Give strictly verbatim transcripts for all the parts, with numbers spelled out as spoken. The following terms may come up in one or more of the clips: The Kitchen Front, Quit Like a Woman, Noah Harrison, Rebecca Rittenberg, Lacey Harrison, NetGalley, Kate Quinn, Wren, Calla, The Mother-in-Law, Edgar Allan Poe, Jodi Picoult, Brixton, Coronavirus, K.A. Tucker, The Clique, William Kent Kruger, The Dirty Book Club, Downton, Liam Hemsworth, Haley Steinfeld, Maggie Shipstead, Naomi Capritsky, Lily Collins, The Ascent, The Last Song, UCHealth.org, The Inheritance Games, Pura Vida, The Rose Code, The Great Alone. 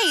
Hey,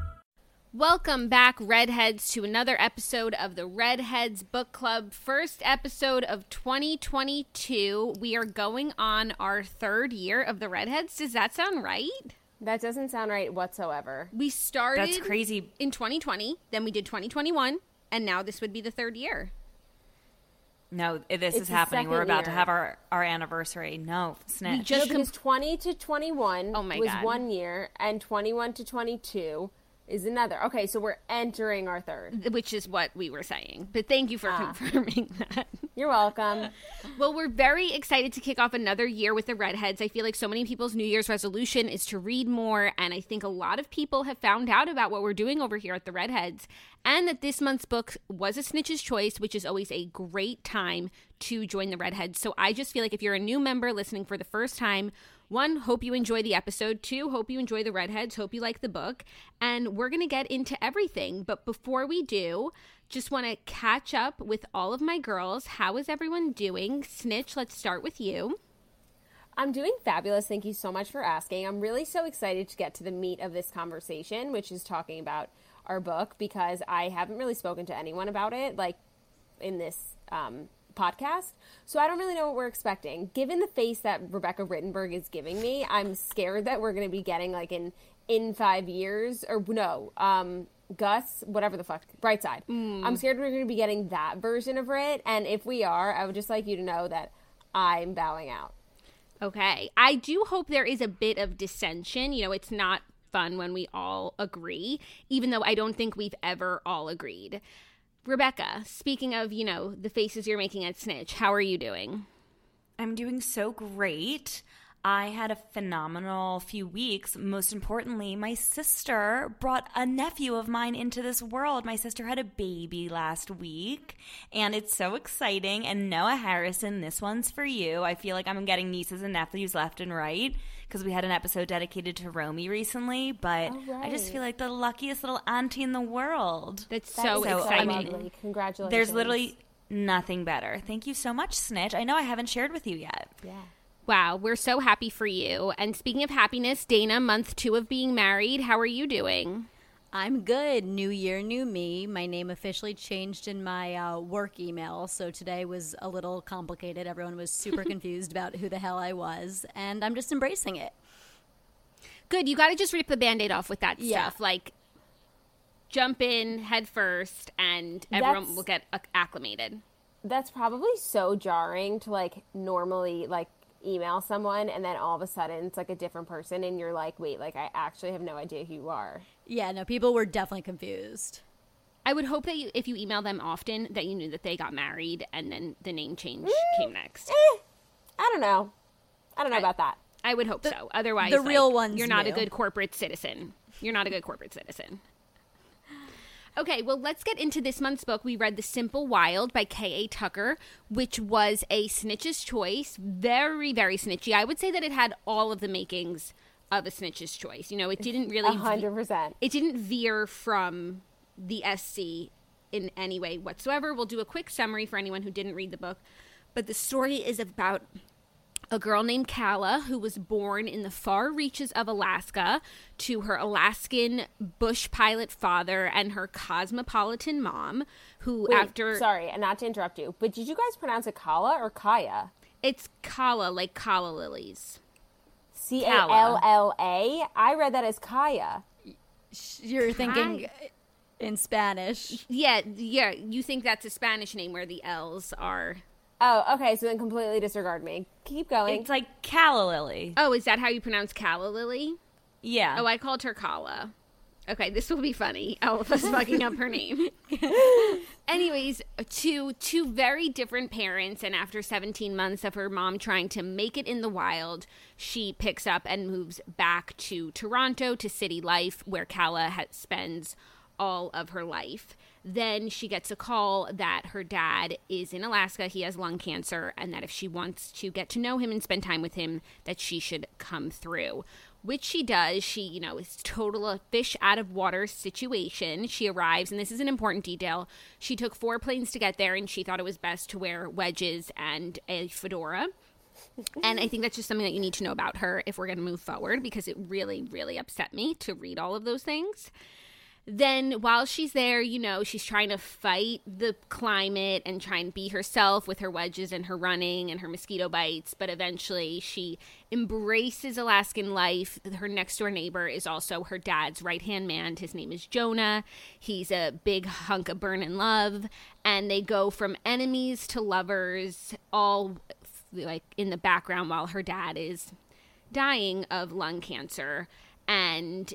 Welcome back, Redheads, to another episode of the Redheads Book Club. First episode of twenty twenty-two. We are going on our third year of the Redheads. Does that sound right? That doesn't sound right whatsoever. We started That's crazy. in twenty twenty, then we did twenty twenty-one, and now this would be the third year. No, this it's is happening. We're about year. to have our, our anniversary. No, snitch. We just no, because com- twenty to twenty-one oh my was God. one year, and twenty-one to twenty-two is another. Okay, so we're entering our third. Which is what we were saying. But thank you for ah. confirming that. You're welcome. Well, we're very excited to kick off another year with the Redheads. I feel like so many people's New Year's resolution is to read more, and I think a lot of people have found out about what we're doing over here at the Redheads, and that this month's book was a Snitch's Choice, which is always a great time to join the Redheads. So I just feel like if you're a new member listening for the first time, one, hope you enjoy the episode. Two, hope you enjoy the Redheads. Hope you like the book. And we're going to get into everything. But before we do, just want to catch up with all of my girls. How is everyone doing? Snitch, let's start with you. I'm doing fabulous. Thank you so much for asking. I'm really so excited to get to the meat of this conversation, which is talking about our book, because I haven't really spoken to anyone about it, like, in this um podcast, so I don't really know what we're expecting. Given the face that Rebecca Rittenberg is giving me, I'm scared that we're going to be getting like an in five years or no, um, Gus, whatever the fuck, Brightside. Mm. I'm scared we're going to be getting that version of Rit, and if we are, I would just like you to know that I'm bowing out. Okay. I do hope there is a bit of dissension. You know, it's not fun when we all agree, even though I don't think we've ever all agreed. Rebecca, speaking of, you know, the faces you're making at Snitch, how are you doing? I'm doing so great. I had a phenomenal few weeks. Most importantly, my sister brought a nephew of mine into this world. My sister had a baby last week, and it's so exciting. And Noah Harrison, this one's for you. I feel like I'm getting nieces and nephews left and right, because we had an episode dedicated to Romy recently, but oh, right. I just feel like the luckiest little auntie in the world. That's that so, so exciting. I mean, congratulations. There's literally nothing better. Thank you so much, Snitch. I know I haven't shared with you yet. Yeah. Wow, we're so happy for you. And speaking of happiness, Dana, month two of being married, how are you doing? I'm good. New year, new me. My name officially changed in my uh, work email, so today was a little complicated. Everyone was super confused about who the hell I was, and I'm just embracing it. Good. You got to just rip the Band-Aid off with that yeah. stuff. Like, jump in head first, and everyone that's, will get acclimated. That's probably so jarring to, like, normally, like, email someone and then all of a sudden it's like a different person and you're like, wait, like I actually have no idea who you are. Yeah, no, people were definitely confused. I would hope that you, if you email them often, that you knew that they got married and then the name change mm, came next. Eh, I don't know. I don't know I, about that. I would hope the, so. Otherwise, the like, real ones you're not knew. a good corporate citizen. You're not a good corporate citizen. Okay, well, let's get into this month's book. We read The Simple Wild by K A. Tucker, which was a Snitch's Choice. Very, very snitchy. I would say that it had all of the makings of a Snitch's Choice. You know, it didn't really... one hundred percent. It didn't veer from the S C in any way whatsoever. We'll do a quick summary for anyone who didn't read the book. But the story is about a girl named Calla, who was born in the far reaches of Alaska to her Alaskan bush pilot father and her cosmopolitan mom, who Wait, after... Sorry, and not to interrupt you, but did you guys pronounce it Calla or Kaya? It's Calla, like Calla lilies. C A L L A? I read that as Kaya. You're thinking... Kaya. in Spanish. Yeah, yeah. You think that's a Spanish name where the L's are. Oh, okay. So then completely disregard me. Keep going. It's like Calla Lily. Oh, is that how you pronounce Calla Lily? Yeah. Oh, I called her Calla. Okay, this will be funny. All of us fucking up her name. Anyways, two two very different parents, and after seventeen months of her mom trying to make it in the wild, she picks up and moves back to Toronto to city life, where Calla ha- spends all of her life. Then she gets a call that her dad is in Alaska, he has lung cancer, and that if she wants to get to know him and spend time with him, that she should come through. Which she does. She, you know, is total a fish out of water situation. She arrives, and this is an important detail. She took four planes to get there, and she thought it was best to wear wedges and a fedora. And I think that's just something that you need to know about her if we're going to move forward, because it really, really upset me to read all of those things. Then while she's there, you know, she's trying to fight the climate and try and be herself with her wedges and her running and her mosquito bites. But eventually she embraces Alaskan life. Her next door neighbor is also her dad's right-hand man. His name is Jonah. He's a big hunk of burnin' love. And they go from enemies to lovers, all like in the background while her dad is dying of lung cancer. And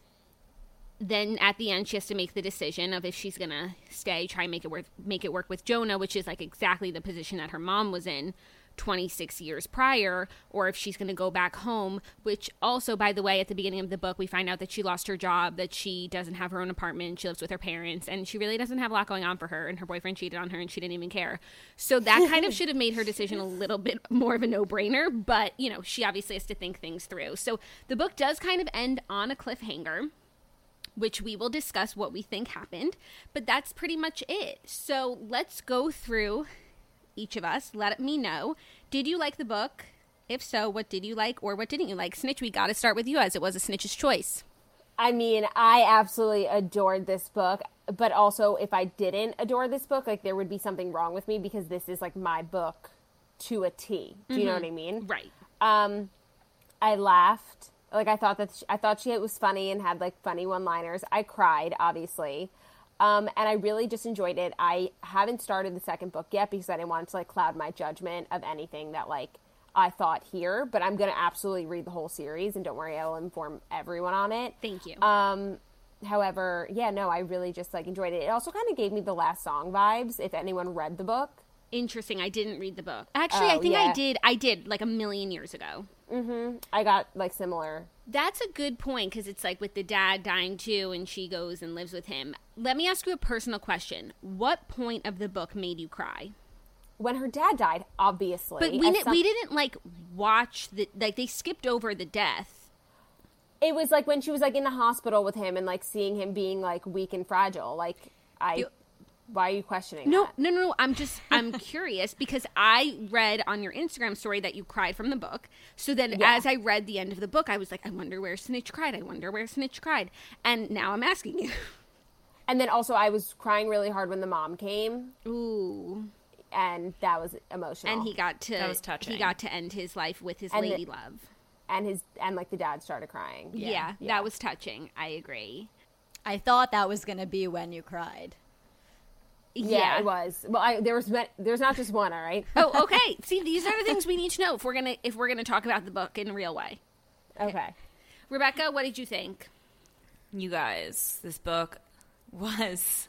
then at the end, she has to make the decision of if she's going to stay, try and make it, work, make it work with Jonah, which is like exactly the position that her mom was in twenty-six years prior, or if she's going to go back home, which also, by the way, at the beginning of the book, we find out that she lost her job, that she doesn't have her own apartment, she lives with her parents, and she really doesn't have a lot going on for her, and her boyfriend cheated on her, and she didn't even care. So that kind of should have made her decision a little bit more of a no-brainer, but, you know, she obviously has to think things through. So the book does kind of end on a cliffhanger, which we will discuss what we think happened, but that's pretty much it. So let's go through each of us. Let me know. Did you like the book? If so, what did you like or what didn't you like? Snitch, we got to start with you, as it was a snitch's choice. I mean, I absolutely adored this book, but also if I didn't adore this book, like there would be something wrong with me, because this is like my book to a T. Do you mm-hmm. know what I mean? Right. Um, I laughed. Like, I thought that she, I thought she it was funny and had, like, funny one-liners. I cried, obviously. Um, and I really just enjoyed it. I haven't started the second book yet because I didn't want to, like, cloud my judgment of anything that, like, I thought here. But I'm going to absolutely read the whole series. And don't worry, I will inform everyone on it. Thank you. Um, however, yeah, no, I really just, like, enjoyed it. It also kind of gave me The Last Song vibes, if anyone read the book. Interesting. I didn't read the book. Actually, oh, I think yeah. I did. I did, like, a million years ago. Mm-hmm. I got, like, similar. That's a good point, because it's, like, with the dad dying, too, and she goes and lives with him. Let me ask you a personal question. What point of the book made you cry? When her dad died, obviously. But we, did, some- we didn't, like, watch the – like, they skipped over the death. It was, like, when she was, like, in the hospital with him and, like, seeing him being, like, weak and fragile. Like, I – Why are you questioning no, that? No, no, no. I'm just, I'm curious, because I read on your Instagram story that you cried from the book. So then yeah. as I read the end of the book, I was like, I wonder where Snitch cried. I wonder where Snitch cried. And now I'm asking you. And then also I was crying really hard when the mom came. Ooh. And that was emotional. And he got to, that was touching. He got to end his life with his and lady the, love. And his, and like the dad started crying. Yeah, yeah, yeah. That was touching. I agree. I thought that was going to be when you cried. Yeah, yeah, it was. Well, I, there was there's not just one, all right? Oh, okay. See, these are the things we need to know if we're gonna if we're gonna talk about the book in a real way. Okay. okay. Rebecca, what did you think? You guys, this book was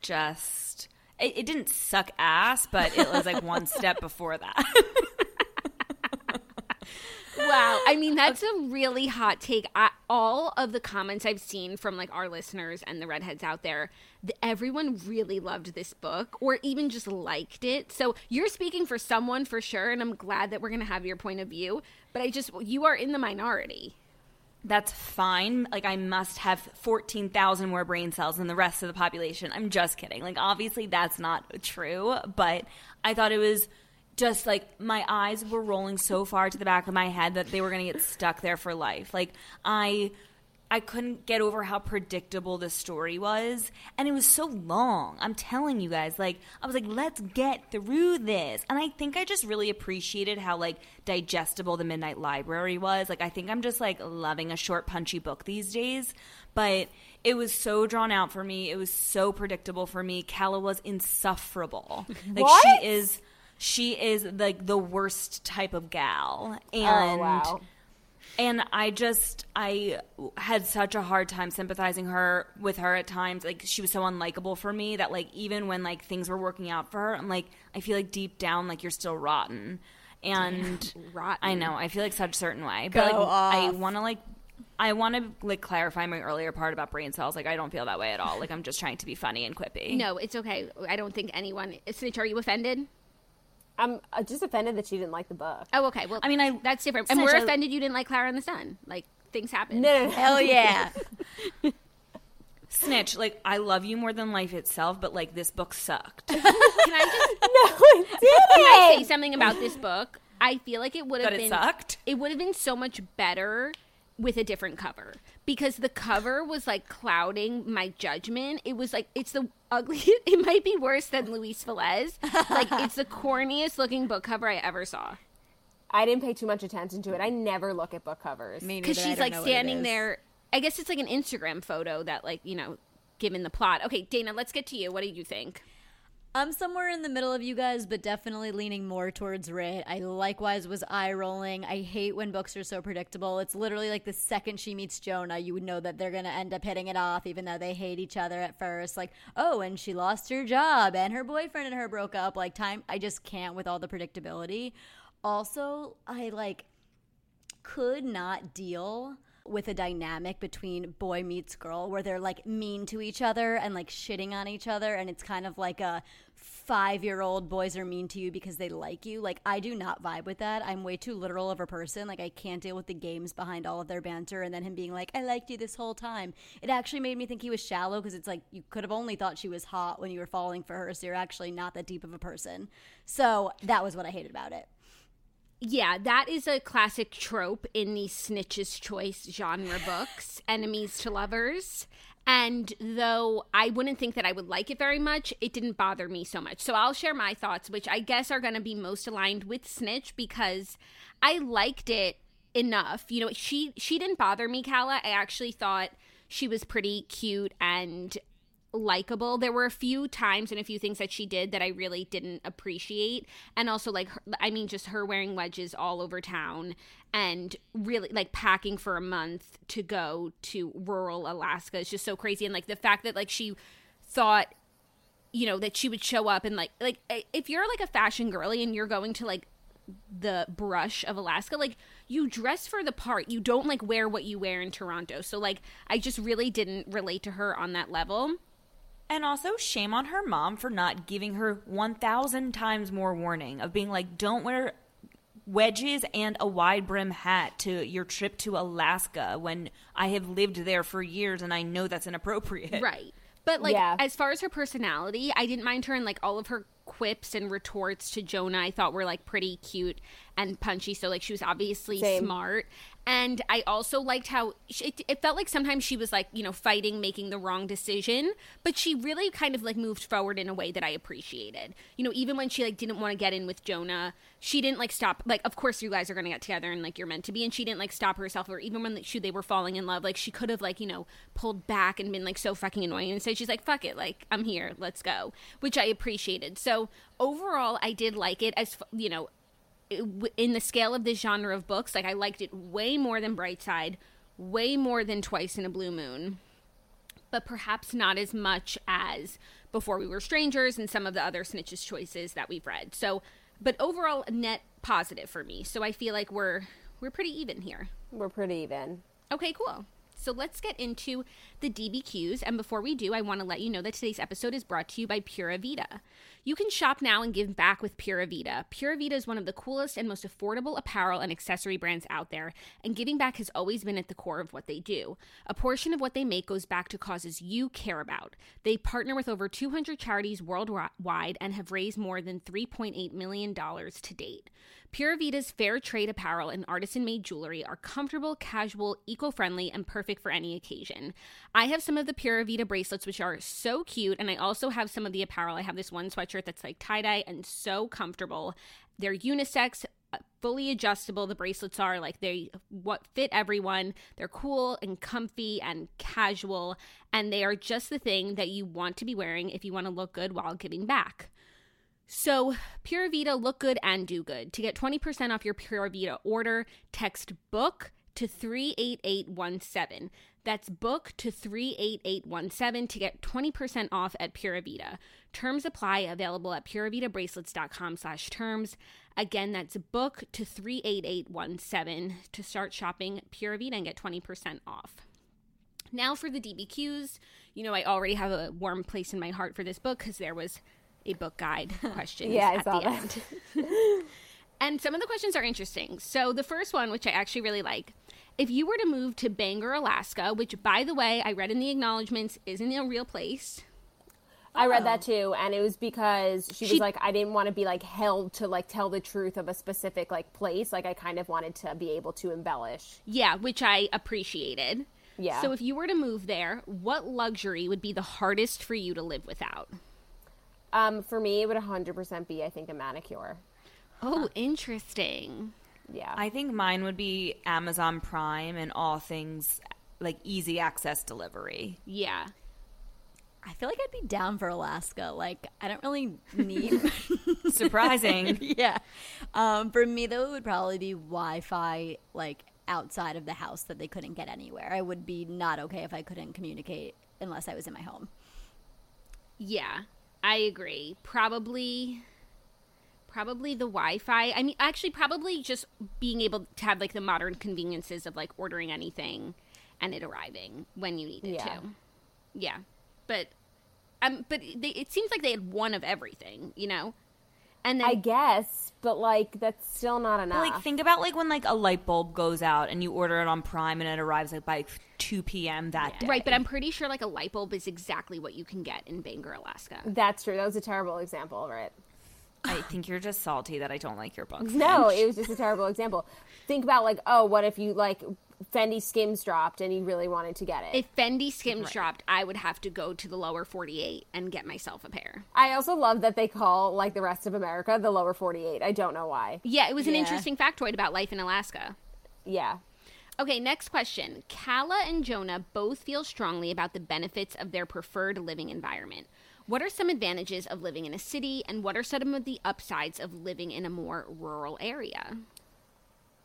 just it, it didn't suck ass, but it was like one step before that. Wow. I mean, that's a really hot take. I, all of the comments I've seen from, like, our listeners and the redheads out there, the, everyone really loved this book or even just liked it. So you're speaking for someone for sure, and I'm glad that we're going to have your point of view. But I just – you are in the minority. That's fine. Like, I must have fourteen thousand more brain cells than the rest of the population. I'm just kidding. Like, obviously that's not true, but I thought it was – just, like, my eyes were rolling so far to the back of my head that they were going to get stuck there for life. Like, I I couldn't get over how predictable the story was. And it was so long. I'm telling you guys, like, I was like, let's get through this. And I think I just really appreciated how, like, digestible The Midnight Library was. Like, I think I'm just, like, loving a short, punchy book these days. But it was so drawn out for me. It was so predictable for me. Calla was insufferable. Like, what? She is, she is, like, the worst type of gal. And, oh, wow. And I just, I had such a hard time sympathizing her with her at times. Like, she was so unlikable for me that, like, even when, like, things were working out for her, I'm like, I feel like deep down, like, you're still rotten. And rotten. I know. I feel like such a certain way. Go but, like, off. I want to, like, I want to, like, clarify my earlier part about brain cells. Like, I don't feel that way at all. Like, I'm just trying to be funny and quippy. No, it's okay. I don't think anyone – Snitch, are you offended? I'm just offended that she didn't like the book. Oh, okay. Well, I mean, I, that's different. And we're I, offended you didn't like Clara in the Sun. Like, things happen. No, no, hell yeah. Snitch, like, I love you more than life itself, but, like, this book sucked. Can I just... No, it didn't. Can I say something about this book? I feel like it would have been... That it sucked? It would have been so much better with a different cover. Because the cover was, like, clouding my judgment. It was, like, it's the... It might be worse than Luis Velez. Like, it's the corniest looking book cover I ever saw. I didn't pay too much attention to it. I never look at book covers. Because she's, like, standing there. I guess it's, like, an Instagram photo that, like, you know, given the plot. Okay, Dana, let's get to you. What do you think? I'm somewhere in the middle of you guys, but definitely leaning more towards Rit. I likewise was eye-rolling. I hate when books are so predictable. It's literally like the second she meets Jonah, you would know that they're going to end up hitting it off, even though they hate each other at first. Like, oh, and she lost her job, and her boyfriend and her broke up. Like, time, I just can't with all the predictability. Also, I, like, could not deal with a dynamic between boy meets girl where they're, like, mean to each other and, like, shitting on each other, and it's kind of like a five-year-old boys are mean to you because they like you. Like, I do not vibe with that. I'm way too literal of a person. Like, I can't deal with the games behind all of their banter and then him being like, I liked you this whole time. It actually made me think he was shallow because it's like you could have only thought she was hot when you were falling for her, so you're actually not that deep of a person. So that was what I hated about it. Yeah, that is a classic trope in the Snitch's Choice genre books, enemies to lovers. And though I wouldn't think that I would like it very much, it didn't bother me so much. So I'll share my thoughts, which I guess are going to be most aligned with Snitch because I liked it enough. You know, she, she didn't bother me, Calla. I actually thought she was pretty cute and likable. There were a few times and a few things that she did that I really didn't appreciate, and also, like, her, I mean, just her wearing wedges all over town and really, like, packing for a month to go to rural Alaska is just so crazy. And, like, the fact that, like, she thought, you know, that she would show up and, like, like if you're, like, a fashion girly and you're going to, like, the brush of Alaska, like, you dress for the part. You don't, like, wear what you wear in Toronto. So, like, I just really didn't relate to her on that level. And also, shame on her mom for not giving her one thousand times more warning of being like, don't wear wedges and a wide brim hat to your trip to Alaska when I have lived there for years and I know that's inappropriate. Right. But, like, yeah. As far as her personality, I didn't mind her, and, like, all of her quips and retorts to Jonah I thought were, like, pretty cute and punchy. So, like, she was obviously Same. smart. And I also liked how she, it, it felt like sometimes she was, like, you know, fighting, making the wrong decision. But she really kind of, like, moved forward in a way that I appreciated. You know, even when she, like, didn't want to get in with Jonah, she didn't, like, stop. Like, of course you guys are going to get together and, like, you're meant to be. And she didn't, like, stop herself. Or even when she, they were falling in love, like, she could have, like, you know, pulled back and been, like, so fucking annoying. And so she's like, fuck it. Like, I'm here. Let's go. Which I appreciated. So overall, I did like it as, you know, in the scale of this genre of books. Like, I liked it way more than Brightside, way more than Twice in a Blue Moon, but perhaps not as much as Before We Were Strangers and some of the other Snitch's choices that we've read. So, but overall, net positive for me. So I feel like we're we're pretty even here. We're pretty even. Okay, cool. So let's get into the D B Qs, and before we do, I want to let you know that today's episode is brought to you by Pura Vida. You can shop now and give back with Pura Vida. Pura Vida is one of the coolest and most affordable apparel and accessory brands out there, and giving back has always been at the core of what they do. A portion of what they make goes back to causes you care about. They partner with over two hundred charities worldwide and have raised more than three point eight million dollars to date. Pura Vida's fair trade apparel and artisan-made jewelry are comfortable, casual, eco-friendly, and perfect for any occasion. I have some of the Pura Vida bracelets, which are so cute, and I also have some of the apparel. I have this one sweatshirt that's like tie-dye and so comfortable. They're unisex, fully adjustable. The bracelets are like they what fit everyone. They're cool and comfy and casual, and they are just the thing that you want to be wearing if you want to look good while giving back. So, Pura Vida, look good and do good. To get twenty percent off your Pura Vida order, text BOOK to three eight eight one seven. That's BOOK to three eight eight one seven to get twenty percent off at Pura Vida. Terms apply, available at pura vida bracelets dot com slash terms. Again, that's BOOK to three eight eight one seven to start shopping Pura Vida and get twenty percent off. Now for the D B Qs. You know, I already have a warm place in my heart for this book because there was a book guide questions yeah, at the that. end. And some of the questions are interesting. So the first one, which I actually really like, if you were to move to Bangor, Alaska, which, by the way, I read in the acknowledgments, isn't a real place. I read that too, and it was because she, she was like, I didn't want to be like held to like tell the truth of a specific like place. Like I kind of wanted to be able to embellish. Yeah, which I appreciated. Yeah. So if you were to move there, what luxury would be the hardest for you to live without? Um, for me, it would one hundred percent be, I think, a manicure. Oh, interesting. Yeah. I think mine would be Amazon Prime and all things like easy access delivery. Yeah. I feel like I'd be down for Alaska. Like, I don't really need. Surprising. Yeah. Um, for me, though, it would probably be Wi-Fi, like, outside of the house that they couldn't get anywhere. I would be not okay if I couldn't communicate unless I was in my home. Yeah. I agree. Probably, probably the Wi-Fi. I mean, actually, probably just being able to have, like, the modern conveniences of, like, ordering anything and it arriving when you need it, yeah. too. Yeah. But um, but they, it seems like they had one of everything, you know? And then, I guess, but, like, that's still not enough. But, like, think about, like, when, like, a light bulb goes out and you order it on Prime and it arrives, like, by two p.m. that yeah. day. Right, but I'm pretty sure, like, a light bulb is exactly what you can get in Bangor, Alaska. That's true. That was a terrible example of it. I think you're just salty that I don't like your books. No, it was just a terrible example. Think about, like, oh, what if you, like, Fendi Skims dropped and you really wanted to get it? If Fendi Skims right. dropped, I would have to go to the lower forty-eight and get myself a pair. I also love that they call, like, the rest of America the lower forty-eight. I don't know why. Yeah, it was an yeah. interesting factoid about life in Alaska. Yeah. Okay, next question. Calla and Jonah both feel strongly about the benefits of their preferred living environment. What are some advantages of living in a city, and what are some of the upsides of living in a more rural area?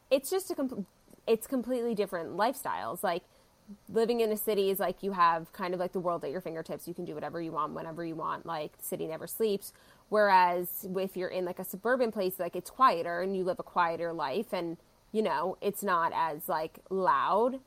It's just a com- it's completely different lifestyles. Like, living in a city is like you have kind of like the world at your fingertips. You can do whatever you want, whenever you want. Like, the city never sleeps. Whereas if you're in like a suburban place, like it's quieter and you live a quieter life, and you know, it's not as like loud,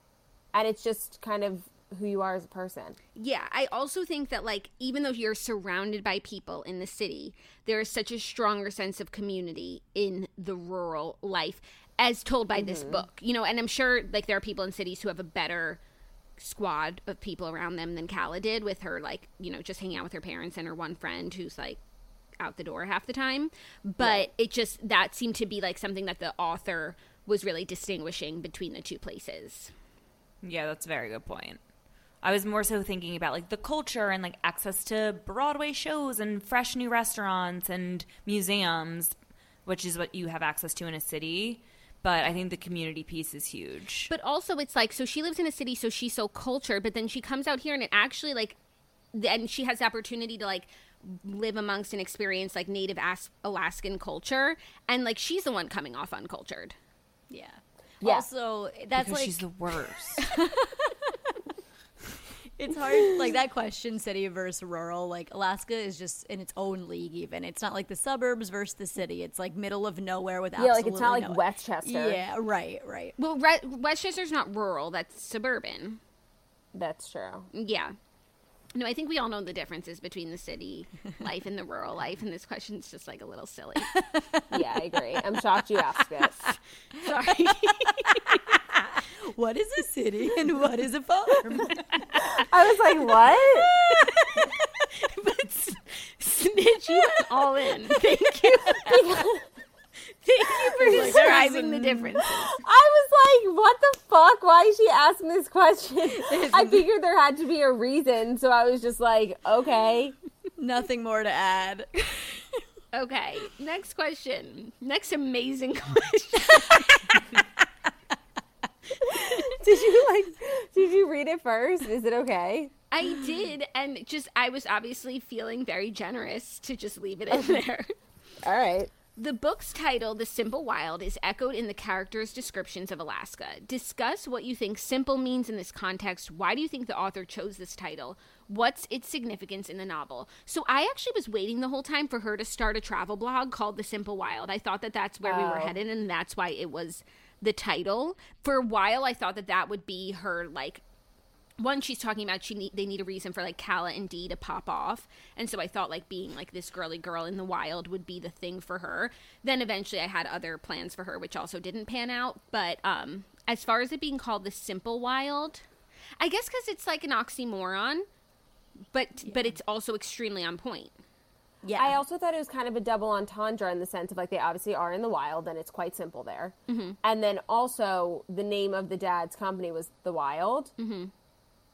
and it's just kind of who you are as a person. Yeah, I also think that, like, even though you're surrounded by people in the city, there is such a stronger sense of community in the rural life as told by mm-hmm. this book. You know, and I'm sure, like, there are people in cities who have a better squad of people around them than Calla did with her, like, you know, just hanging out with her parents and her one friend who's, like, out the door half the time. But yeah. it just, that seemed to be, like, something that the author was really distinguishing between the two places. Yeah, that's a very good point. I was more so thinking about, like, the culture and, like, access to Broadway shows and fresh new restaurants and museums, which is what you have access to in a city. But I think the community piece is huge. But also it's like, so she lives in a city, so she's so cultured, but then she comes out here and it actually, like, and she has the opportunity to, like, live amongst and experience, like, native As- Alaskan culture. And, like, she's the one coming off uncultured. Yeah. yeah. Also, that's because, like, she's the worst. It's hard, like, that question, city versus rural, like, Alaska is just in its own league even. It's not like the suburbs versus the city. It's, like, middle of nowhere with absolutely Yeah, like, it's not like nowhere. Westchester. Yeah, right, right. Well, Re- Westchester's not rural. That's suburban. That's true. Yeah. No, I think we all know the differences between the city life and the rural life, and this question's just, like, a little silly. Yeah, I agree. I'm shocked you asked this. Sorry. What is a city and what is a farm? I was like, what? But Snitch, you went all in. Thank you. Thank you for like, describing the differences. I was like, what the fuck? Why is she asking this question? I figured there had to be a reason, so I was just like, okay. Nothing more to add. Okay, next question. Next amazing question. Did you like, did you read it first? Is it okay? I did, and just I was obviously feeling very generous to just leave it in there. All right. The book's title, The Simple Wild, is echoed in the characters' descriptions of Alaska. Discuss what you think simple means in this context. Why do you think the author chose this title? What's its significance in the novel? So I actually was waiting the whole time for her to start a travel blog called The Simple Wild. I thought that that's where oh. we were headed, and that's why it was the title. For a while, I thought that that would be her, like, one, she's talking about she need, they need a reason for, like, Calla and Dee to pop off. And so I thought, like, being, like, this girly girl in the wild would be the thing for her. Then eventually I had other plans for her, which also didn't pan out. But um, as far as it being called The Simple Wild, I guess because it's, like, an oxymoron, but yeah. but it's also extremely on point. Yeah. I also thought it was kind of a double entendre in the sense of, like, they obviously are in the wild, and it's quite simple there. Mm-hmm. And then also the name of the dad's company was The Wild. Mm-hmm.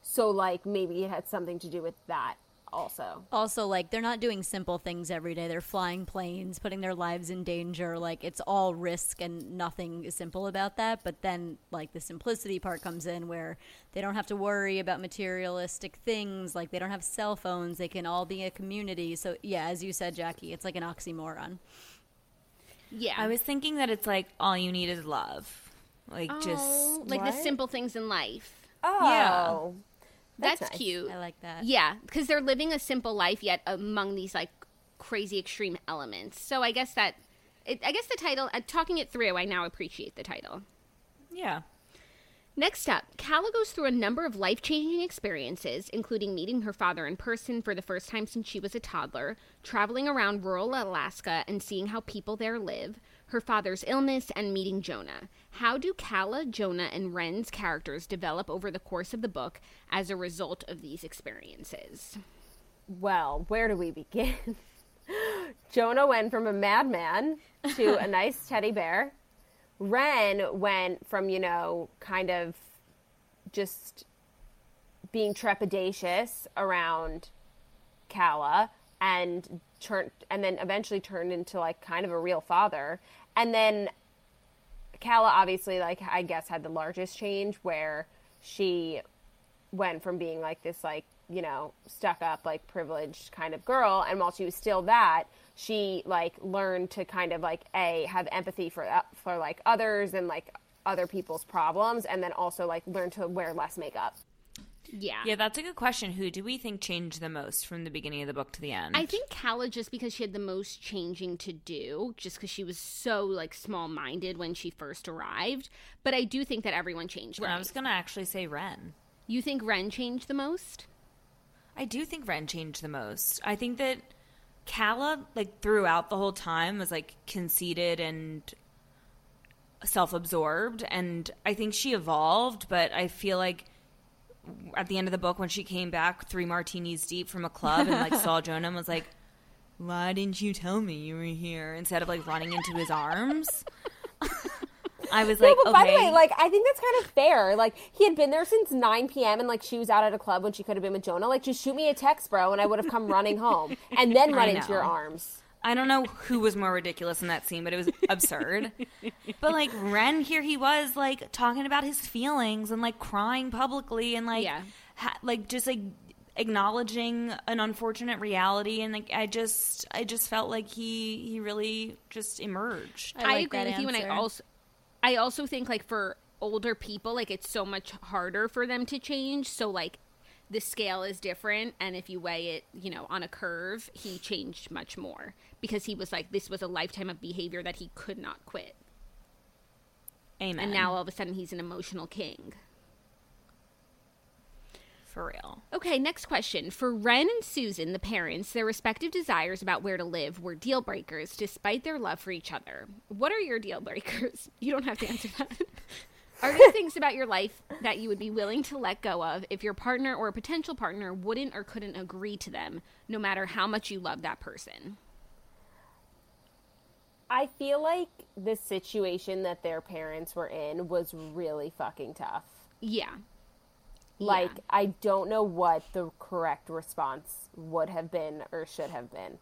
So, like, maybe it had something to do with that also. Also, like, they're not doing simple things every day. They're flying planes, putting their lives in danger. Like, it's all risk and nothing is simple about that. But then, like, the simplicity part comes in where they don't have to worry about materialistic things. Like, they don't have cell phones. They can all be a community. So, yeah, as you said, Jackie, it's like an oxymoron. Yeah. I was thinking that it's, like, all you need is love. Like, oh, just... Like, what? The simple things in life. Oh. Yeah. That's, That's nice. Cute. I like that. Yeah, because they're living a simple life yet among these, like, crazy extreme elements. So I guess that – I guess the title uh, – talking it through, I now appreciate the title. Yeah. Next up, Calla goes through a number of life-changing experiences, including meeting her father in person for the first time since she was a toddler, traveling around rural Alaska and seeing how people there live, her father's illness, and meeting Jonah. How do Calla, Jonah, and Wren's characters develop over the course of the book as a result of these experiences? Well, where do we begin? Jonah went from a madman to a nice teddy bear. Wren went from, you know, kind of just being trepidatious around Calla and turned, and then eventually turned into, like, kind of a real father. And then Calla obviously, like, I guess had the largest change where she went from being, like, this, like, you know, stuck up, like, privileged kind of girl. And while she was still that, she, like, learned to kind of, like, A, have empathy for, for like, others and, like, other people's problems. And then also, like, learn to wear less makeup. Yeah. Yeah, that's a good question. Who do we think changed the most from the beginning of the book to the end? I think Calla, just because she had the most changing to do, just because she was so, like, small-minded when she first arrived. But I do think that everyone changed. Well, right? I was going to actually say Wren. You think Wren changed the most? I do think Wren changed the most. I think that Calla, like, throughout the whole time was, like, conceited and self-absorbed. And I think she evolved, but I feel like at the end of the book when she came back three martinis deep from a club and, like, saw Jonah and was like, why didn't you tell me you were here? Instead of, like, running into his arms. I was like, no, but okay. By the way, like, I think that's kind of fair. Like, he had been there since nine p.m. and, like, she was out at a club when she could have been with Jonah. Like, just shoot me a text, bro, and I would have come running home and then run into your arms. I don't know who was more ridiculous in that scene, but it was absurd. But, like, Wren, here he was, like, talking about his feelings and, like, crying publicly and, like, yeah. ha- like just, like, acknowledging an unfortunate reality. And, like, I just I just felt like he, he really just emerged. I, I like agree with answer. You, and I also I also think, like, for older people, like, it's so much harder for them to change. So, like, the scale is different, and if you weigh it, you know, on a curve, he changed much more because he was like, this was a lifetime of behavior that he could not quit. Amen. And now all of a sudden he's an emotional king. For real. Okay, next question. For Wren and Susan, the parents, their respective desires about where to live were deal breakers despite their love for each other. What are your deal breakers? You don't have to answer that. Are there things about your life that you would be willing to let go of if your partner or a potential partner wouldn't or couldn't agree to them, no matter how much you love that person? I feel like the situation that their parents were in was really fucking tough. Yeah. Like, yeah. I don't know what the correct response would have been or should have been.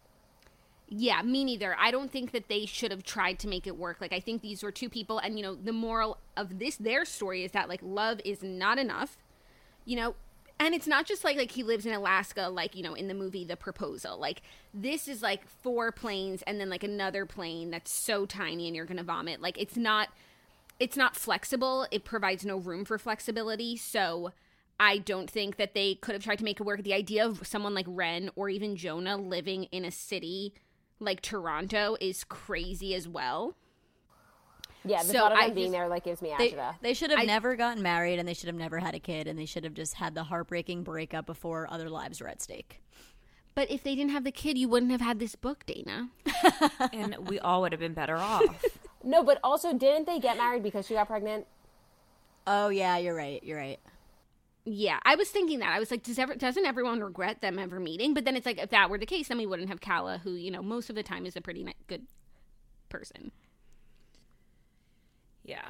Yeah, me neither. I don't think that they should have tried to make it work. Like, I think these were two people, and, you know, the moral of this, their story is that, like, love is not enough, you know. And it's not just like, like he lives in Alaska, like, you know, in the movie The Proposal. Like, this is like four planes and then like another plane that's so tiny and you're going to vomit. Like, it's not, it's not flexible. It provides no room for flexibility. So I don't think that they could have tried to make it work. The idea of someone like Wren or even Jonah living in a city like Toronto is crazy as well. Yeah, the so thought of them I being just, there, like, gives me they, agita. They should have I, never gotten married, and they should have never had a kid, and they should have just had the heartbreaking breakup before other lives were at stake. But if they didn't have the kid, you wouldn't have had this book, Dana. And we all would have been better off. No, but also, didn't they get married because she got pregnant? Oh, yeah, you're right, you're right. Yeah, I was thinking that. I was like, Does ever, doesn't everyone regret them ever meeting? But then it's like, if that were the case, then we wouldn't have Calla, who, you know, most of the time is a pretty good person. Yeah,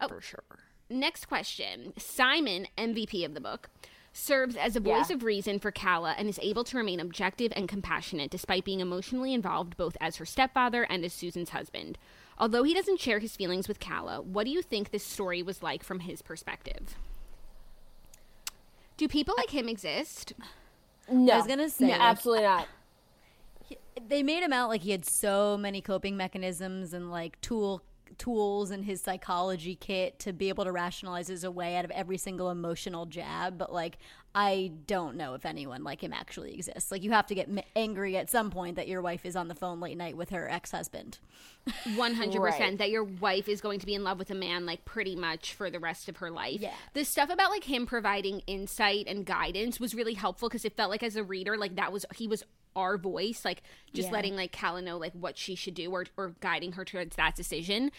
oh, for sure. Next question. Simon, M V P of the book, serves as a voice yeah. of reason for Calla and is able to remain objective and compassionate despite being emotionally involved both as her stepfather and as Susan's husband. Although he doesn't share his feelings with Calla, what do you think this story was like from his perspective? Do people like him exist? No. I was going to say. No, like, absolutely not. They made him out like he had so many coping mechanisms and like tool tools in his psychology kit to be able to rationalize his way out of every single emotional jab, but like I don't know if anyone like him actually exists. Like, you have to get m- angry at some point that your wife is on the phone late night with her ex-husband. one hundred percent right. That your wife is going to be in love with a man like pretty much for the rest of her life. Yeah. The stuff about like him providing insight and guidance was really helpful because it felt like as a reader, like that was, he was our voice, like just yeah. letting like Calla know like what she should do or, or guiding her towards that decision.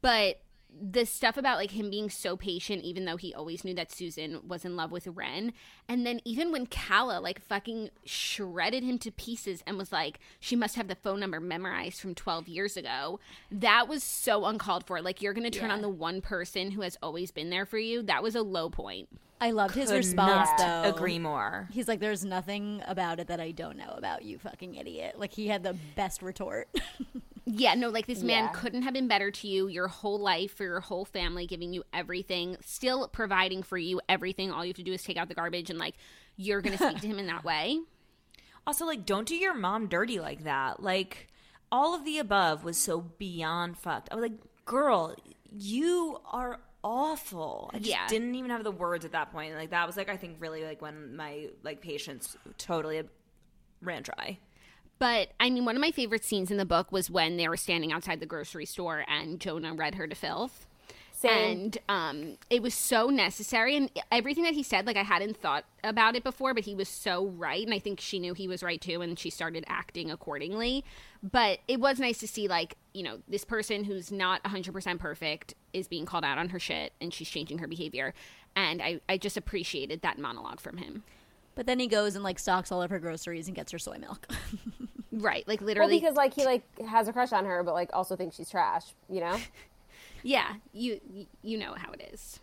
But the stuff about like him being so patient, even though he always knew that Susan was in love with Wren, and then even when Calla like fucking shredded him to pieces and was like, she must have the phone number memorized from twelve years ago, that was so uncalled for. Like, you're gonna turn yeah. on the one person who has always been there for you. That was a low point. I loved his Could response, though. Agree more. He's like, there's nothing about it that I don't know about, you fucking idiot. Like, he had the best retort. Yeah, no, like, this man yeah. couldn't have been better to you your whole life, for your whole family, giving you everything, still providing for you everything. All you have to do is take out the garbage, and, like, you're going to speak to him in that way. Also, like, don't do your mom dirty like that. Like, all of the above was so beyond fucked. I was like, girl, you are awful. I just yeah. didn't even have the words at that point. Like, that was like, I think really like when my like patience totally ran dry. But I mean, one of my favorite scenes in the book was when they were standing outside the grocery store and Jonah read her to filth. Same. And um it was so necessary, and everything that he said, like, I hadn't thought about it before, but he was so right, and I think she knew he was right too, and she started acting accordingly. But it was nice to see, like, you know, this person who's not one hundred percent perfect is being called out on her shit, and she's changing her behavior. And I, I just appreciated that monologue from him. But then he goes and, like, stocks all of her groceries and gets her soy milk. Right, like, literally. Well, because, like, he, like, has a crush on her, but, like, also thinks she's trash, you know? Yeah, you you know how it is.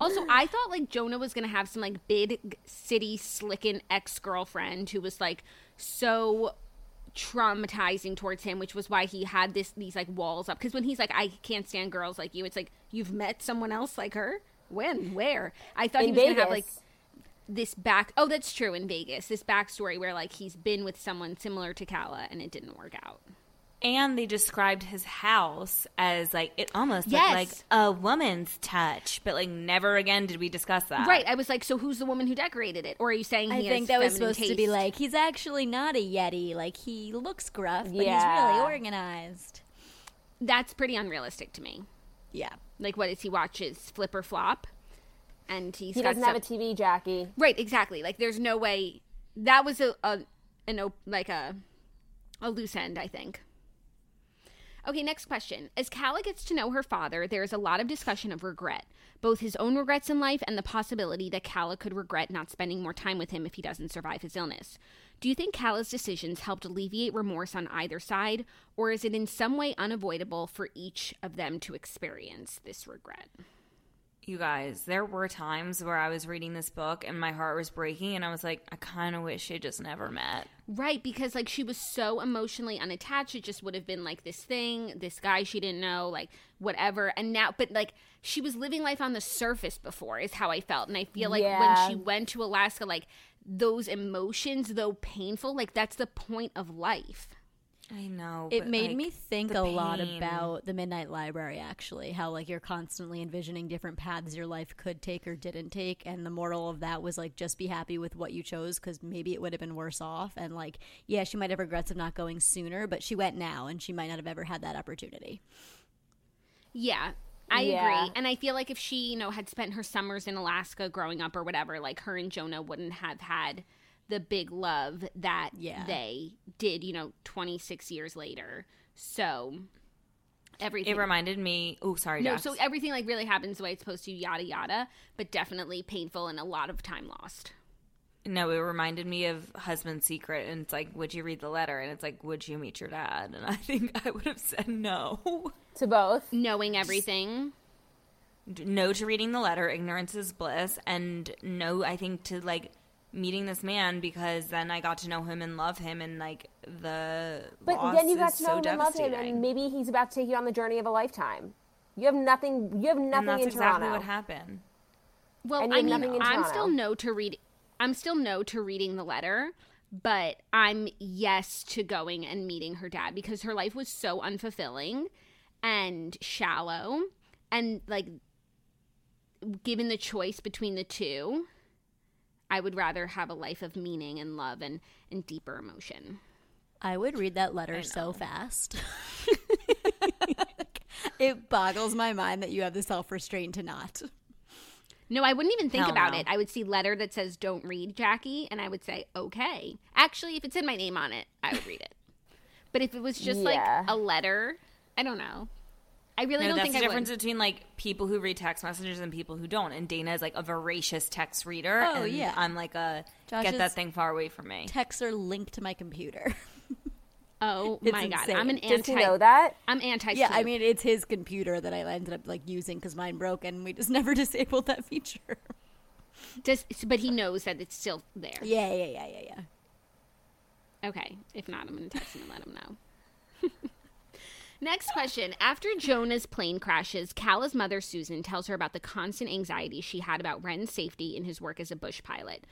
Also, I thought, like, Jonah was going to have some, like, big city slickin' ex-girlfriend who was, like, so traumatizing towards him, which was why he had this these like walls up, because when he's like, I can't stand girls like you, it's like, you've met someone else like her? When? Where? I thought in he was Vegas. Gonna have like this back oh that's true in Vegas this backstory where like he's been with someone similar to Calla and it didn't work out. And they described his house as like, it almost yes. looked like a woman's touch, but like, never again did we discuss that. Right. I was like, so who's the woman who decorated it? Or are you saying he I has think that was supposed taste? To be like, he's actually not a yeti. Like, he looks gruff, but yeah. he's really organized. That's pretty unrealistic to me. Yeah. Like, what is he watches? Flip or Flop? And he's he got doesn't some... have a T V, Jackie. Right. Exactly. Like, there's no way. That was a, a an op- like a a loose end, I think. Okay, next question. As Calla gets to know her father, there is a lot of discussion of regret, both his own regrets in life and the possibility that Calla could regret not spending more time with him if he doesn't survive his illness. Do you think Calla's decisions helped alleviate remorse on either side, or is it in some way unavoidable for each of them to experience this regret? You guys, there were times where I was reading this book and my heart was breaking and I was like, I kind of wish they just never met. Right, because like she was so emotionally unattached. It just would have been like this thing, this guy she didn't know, like whatever. And now, but like she was living life on the surface before is how I felt. And I feel like yeah. when she went to Alaska, like those emotions, though painful, like that's the point of life. I know. It made like, me think a lot about The Midnight Library, actually. How, like, you're constantly envisioning different paths your life could take or didn't take. And the moral of that was, like, just be happy with what you chose because maybe it would have been worse off. And, like, yeah, she might have regrets of not going sooner, but she went now and she might not have ever had that opportunity. Yeah, I yeah. agree. And I feel like if she, you know, had spent her summers in Alaska growing up or whatever, like, her and Jonah wouldn't have had the big love that yeah. they did, you know, twenty-six years later. So everything. It reminded me. Oh, sorry, no, Dax. So everything like really happens the way it's supposed to, yada, yada, but definitely painful and a lot of time lost. No, it reminded me of Husband's Secret. And it's like, would you read the letter? And it's like, would you meet your dad? And I think I would have said no. To both. Knowing everything. No to reading the letter. Ignorance is bliss. And no, I think to like meeting this man, because then I got to know him and love him, and like the but then you got to know him and love him, and maybe he's about to take you on the journey of a lifetime. You have nothing. You have nothing in Toronto. That's exactly what happened. Well, I mean, I'm still no to read. I'm still no to reading the letter, but I'm yes to going and meeting her dad because her life was so unfulfilling and shallow, and like given the choice between the two, I would rather have a life of meaning and love and, and deeper emotion. I would read that letter so fast. It boggles my mind that you have the self-restraint to not. No, I wouldn't even think Hell about no. it. I would see letter that says, don't read, Jackie, and I would say, okay. Actually, if it said my name on it, I would read it. But if it was just yeah. like a letter, I don't know. I really no, don't that's think that's the I difference would. Between, like, people who read text messages and people who don't. And Dana is, like, a voracious text reader. Oh, and yeah. I'm, like, a Josh's get that thing far away from me. Texts are linked to my computer. Oh, it's my insane. God. I'm an anti. Did you know that? I'm anti Yeah, I mean, it's his computer that I ended up, like, using because mine broke, and we just never disabled that feature. Does, but he knows that it's still there. Yeah, yeah, yeah, yeah, yeah. Okay. If not, I'm going to text him and let him know. Next question. After Jonah's plane crashes, Calla's mother, Susan, tells her about the constant anxiety she had about Wren's safety in his work as a bush pilot.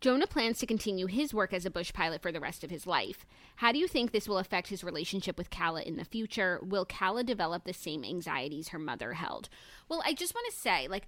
Jonah plans to continue his work as a bush pilot for the rest of his life. How do you think this will affect his relationship with Calla in the future? Will Calla develop the same anxieties her mother held? Well, I just want to say, like,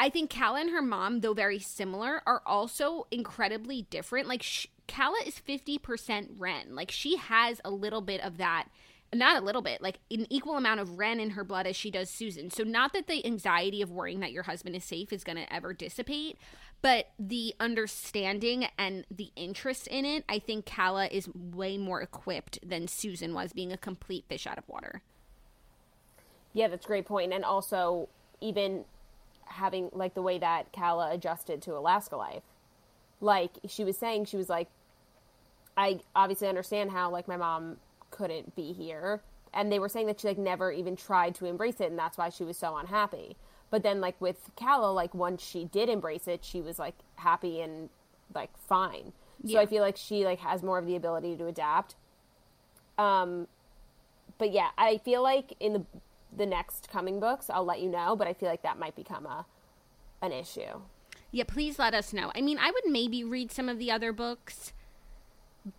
I think Calla and her mom, though very similar, are also incredibly different. Like, she, Calla is fifty percent Wren. Like, she has a little bit of that. Not a little bit, like an equal amount of Wren in her blood as she does Susan. So not that the anxiety of worrying that your husband is safe is going to ever dissipate, but the understanding and the interest in it, I think Calla is way more equipped than Susan was, being a complete fish out of water. Yeah, that's a great point. And also even having like the way that Calla adjusted to Alaska life, like she was saying, she was like, I obviously understand how like my mom couldn't be here, and they were saying that she like never even tried to embrace it, and that's why she was so unhappy. But then like with Calla, like once she did embrace it, she was like happy and like fine. Yeah. So I feel like she like has more of the ability to adapt. Um but yeah, I feel like in the the next coming books, I'll let you know, but I feel like that might become a an issue. Yeah, please let us know. I mean, I would maybe read some of the other books,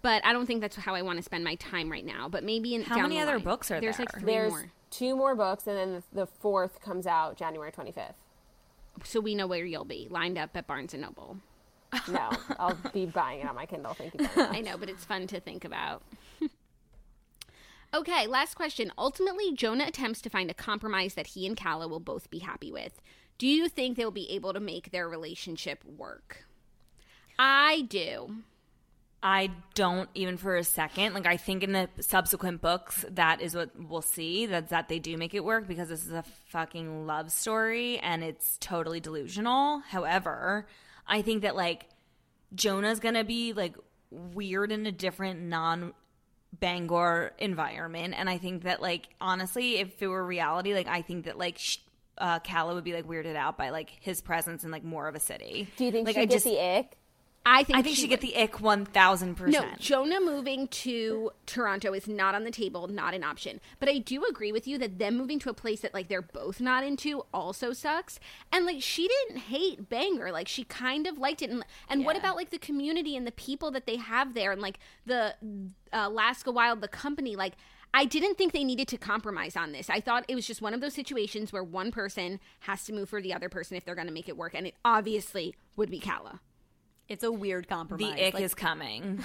but I don't think that's how I want to spend my time right now. But maybe in how down many the other line. Books are there's there? There's like three there's more. Two more books, and then the, the fourth comes out January twenty-fifth. So we know where you'll be lined up at Barnes and Noble. No, I'll be buying it on my Kindle. Thank you. I know, but it's fun to think about. Okay, last question. Ultimately, Jonah attempts to find a compromise that he and Calla will both be happy with. Do you think they'll be able to make their relationship work? I do. I don't even for a second. Like, I think in the subsequent books, that is what we'll see, that, that they do make it work, because this is a fucking love story and it's totally delusional. However, I think that, like, Jonah's going to be, like, weird in a different non-Bangor environment. And I think that, like, honestly, if it were reality, like, I think that, like, sh- uh, Calla would be, like, weirded out by, like, his presence in, like, more of a city. Do you think like, she'd I get just, the ick? I think, I think she, she get the ick one thousand percent. No, Jonah moving to Toronto is not on the table, not an option. But I do agree with you that them moving to a place that, like, they're both not into also sucks. And, like, she didn't hate Bangor. Like, she kind of liked it. And, and yeah. What about, like, the community and the people that they have there and, like, the uh, Alaska Wild, the company, like, I didn't think they needed to compromise on this. I thought it was just one of those situations where one person has to move for the other person if they're going to make it work. And it obviously would be Calla. It's a weird compromise. The ick like, is coming.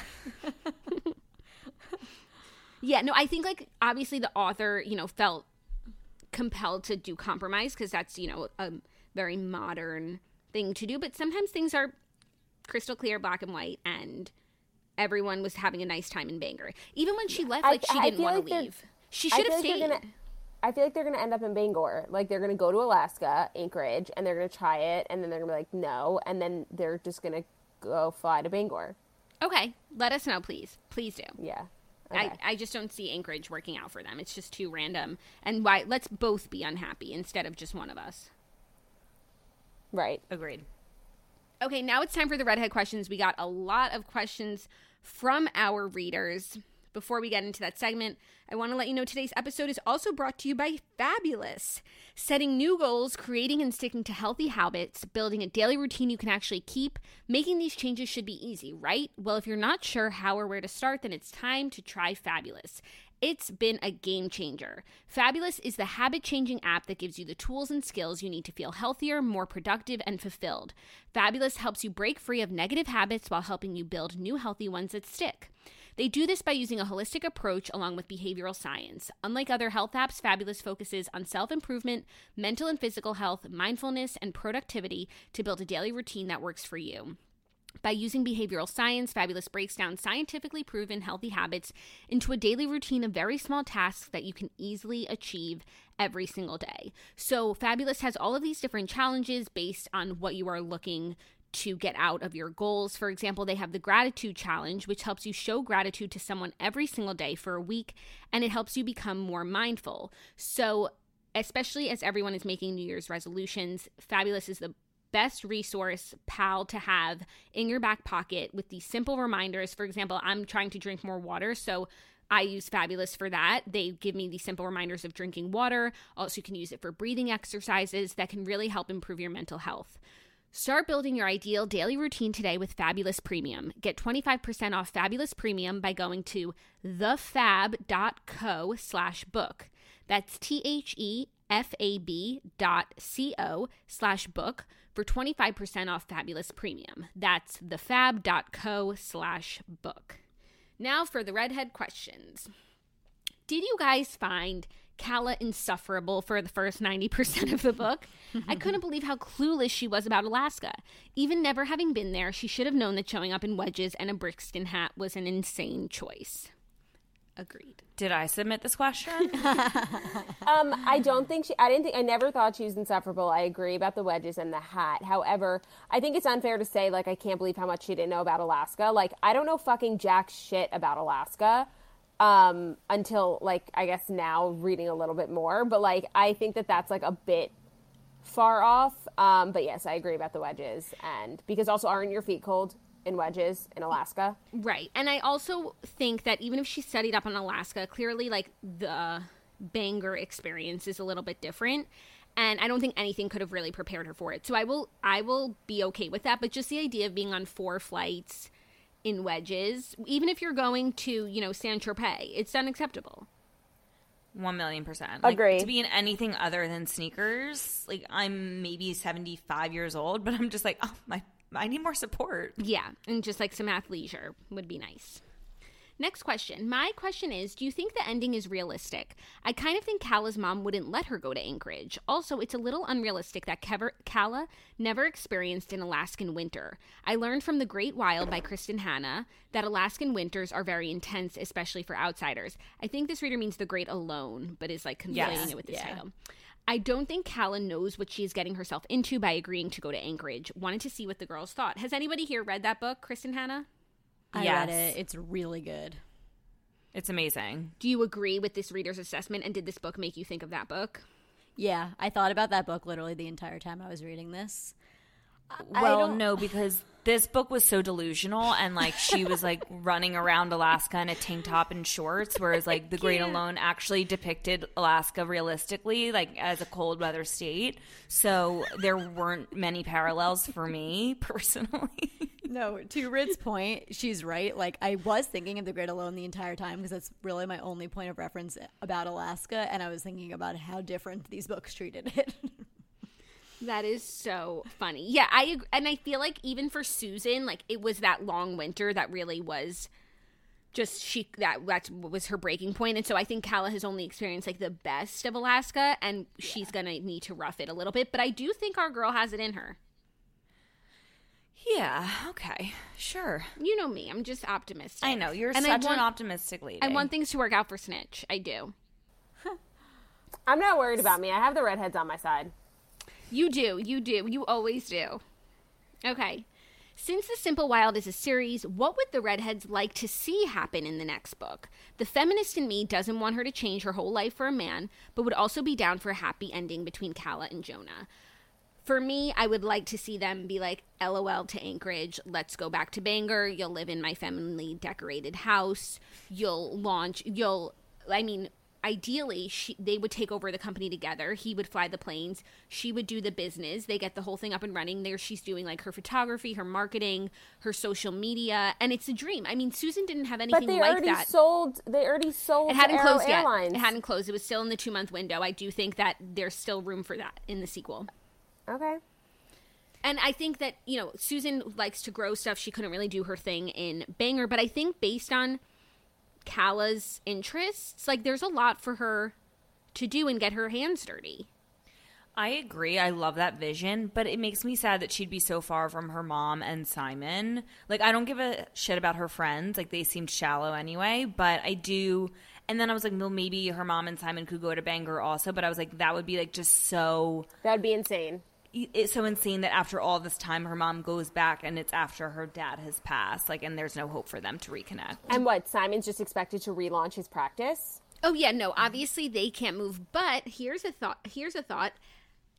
Yeah, no, I think, like, obviously the author, you know, felt compelled to do compromise because that's, you know, a very modern thing to do. But sometimes things are crystal clear, black and white, and everyone was having a nice time in Bangor. Even when she left, like, I, she I didn't want like to leave. She should have stayed. Like I feel like they're going to end up in Bangor. Like, they're going to go to Alaska, Anchorage, and they're going to try it, and then they're going to be like, no, and then they're just going to go fly to Bangor. Okay, let us know, please. Please do. Yeah, okay. I, I just don't see Anchorage working out for them. It's just too random. And why? Let's both be unhappy instead of just one of us. Right. Agreed. Okay, now it's time for the Redhead questions. We got a lot of questions from our readers. Before we get into that segment, I want to let you know today's episode is also brought to you by Fabulous. Setting new goals, creating and sticking to healthy habits, building a daily routine you can actually keep, making these changes should be easy, right? Well, if you're not sure how or where to start, then it's time to try Fabulous. It's been a game changer. Fabulous is the habit-changing app that gives you the tools and skills you need to feel healthier, more productive, and fulfilled. Fabulous helps you break free of negative habits while helping you build new healthy ones that stick. They do this by using a holistic approach along with behavioral science. Unlike other health apps, Fabulous focuses on self-improvement, mental and physical health, mindfulness, and productivity to build a daily routine that works for you. By using behavioral science, Fabulous breaks down scientifically proven healthy habits into a daily routine of very small tasks that you can easily achieve every single day. So Fabulous has all of these different challenges based on what you are looking to get out of your goals. For example, they have the gratitude challenge, which helps you show gratitude to someone every single day for a week, and it helps you become more mindful. So especially as everyone is making New Year's resolutions, Fabulous is the best resource pal to have in your back pocket with these simple reminders. For example, I'm trying to drink more water, so I use Fabulous for that. They give me these simple reminders of drinking water. Also, you can use it for breathing exercises that can really help improve your mental health. Start building your ideal daily routine today with Fabulous Premium. Get twenty-five percent off Fabulous Premium by going to thefab.co slash book. That's T H E F A B dot C-O slash book for twenty-five percent off Fabulous Premium. That's thefab.co slash book. Now for the Redhead questions. Did you guys find Calla insufferable for the first ninety percent of the book? I couldn't believe how clueless she was about Alaska. Even never having been there, she should have known that showing up in wedges and a Brixton hat was an insane choice. Agreed. Did I submit this question? um, I don't think she, I didn't think, I never thought she was insufferable. I agree about the wedges and the hat. However, I think it's unfair to say, like, I can't believe how much she didn't know about Alaska. Like, I don't know fucking jack shit about Alaska. Um, until, like, I guess now reading a little bit more. But, like, I think that that's, like, a bit far off. Um, but, yes, I agree about the wedges. And because also, aren't your feet cold in wedges in Alaska? Right. And I also think that even if she studied up on Alaska, clearly, like, the Bangor experience is a little bit different. And I don't think anything could have really prepared her for it. So I will, I will be okay with that. But just the idea of being on four flights in wedges, even if you're going to, you know, Saint-Tropez, it's unacceptable. One million percent. Like, agree. To be in anything other than sneakers, like, I'm maybe seventy-five years old, but I'm just like, oh, my, I need more support. Yeah, and just, like, some athleisure would be nice. Next question. My question is, do you think the ending is realistic? I kind of think Calla's mom wouldn't let her go to Anchorage. Also, it's a little unrealistic that Kever- Calla never experienced an Alaskan winter. I learned from The Great Wild by Kristen Hannah that Alaskan winters are very intense, especially for outsiders. I think this reader means The Great Alone, but is like conflating yes. it with this yeah. title. I don't think Calla knows what she's getting herself into by agreeing to go to Anchorage. Wanted to see what the girls thought. Has anybody here read that book, Kristen Hannah? I yes. read it. It's really good. It's amazing. Do you agree with this reader's assessment, and did this book make you think of that book? Yeah, I thought about that book literally the entire time I was reading this. I, well, I no, because this book was so delusional, and like she was like running around Alaska in a tank top and shorts, whereas like The Great Alone actually depicted Alaska realistically, like as a cold weather state. So there weren't many parallels for me personally. No, to Rid's point, she's right. Like, I was thinking of The Great Alone the entire time because that's really my only point of reference about Alaska, and I was thinking about how different these books treated it. That is so funny. Yeah, I agree. And I feel like even for Susan, like, it was that long winter that really was just she that that was her breaking point. And so I think Calla has only experienced like the best of Alaska, and she's yeah. gonna need to rough it a little bit. But I do think our girl has it in her. Yeah, okay, sure. You know me. I'm just optimistic. I know. You're and such want, an optimistic lady. I want things to work out for Snitch. I do. I'm not worried about me. I have the redheads on my side. You do. You do. You always do. Okay. Since The Simple Wild is a series, what would the redheads like to see happen in the next book? The feminist in me doesn't want her to change her whole life for a man, but would also be down for a happy ending between Calla and Jonah. For me, I would like to see them be like, LOL to Anchorage, let's go back to Bangor, you'll live in my femininely decorated house, you'll launch, you'll, I mean, ideally, she, they would take over the company together, he would fly the planes, she would do the business, they get the whole thing up and running, there she's doing like her photography, her marketing, her social media, and it's a dream. I mean, Susan didn't have anything like that. But they already that. sold, they already sold it hadn't to closed yet. Airlines. It hadn't closed, it was still in the two-month window. I do think that there's still room for that in the sequel. Okay. And I think that, you know, Susan likes to grow stuff. She couldn't really do her thing in Bangor. But I think based on Calla's interests, like, there's a lot for her to do and get her hands dirty. I agree. I love that vision. But it makes me sad that she'd be so far from her mom and Simon. Like, I don't give a shit about her friends. Like, they seemed shallow anyway. But I do. And then I was like, well, maybe her mom and Simon could go to Bangor also. But I was like, that would be, like, just so... That would be insane. It's so insane that after all this time, her mom goes back and it's after her dad has passed. Like, and there's no hope for them to reconnect. And what, Simon's just expected to relaunch his practice? Oh, yeah, no, obviously they can't move. But here's a thought. Here's a thought.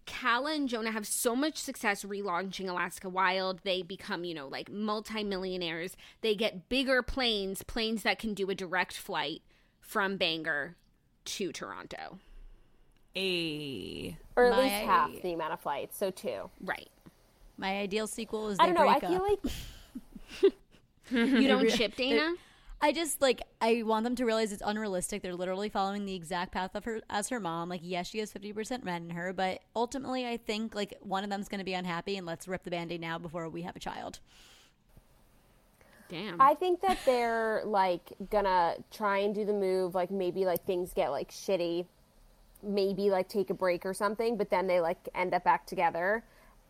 Calla and Jonah have so much success relaunching Alaska Wild. They become, you know, like multimillionaires. They get bigger planes, planes that can do a direct flight from Bangor to Toronto. A or at my, least half the amount of flights, so two. Right. My ideal sequel is they I don't know, break I feel up. Like you don't chip, Dana? I just like I want them to realize it's unrealistic. They're literally following the exact path of her as her mom. Like, yes, she has fifty percent red in her, but ultimately I think like one of them's gonna be unhappy, and let's rip the band-aid now before we have a child. Damn. I think that they're, like, gonna try and do the move, like, maybe, like, things get, like, shitty, maybe, like, take a break or something, but then they, like, end up back together,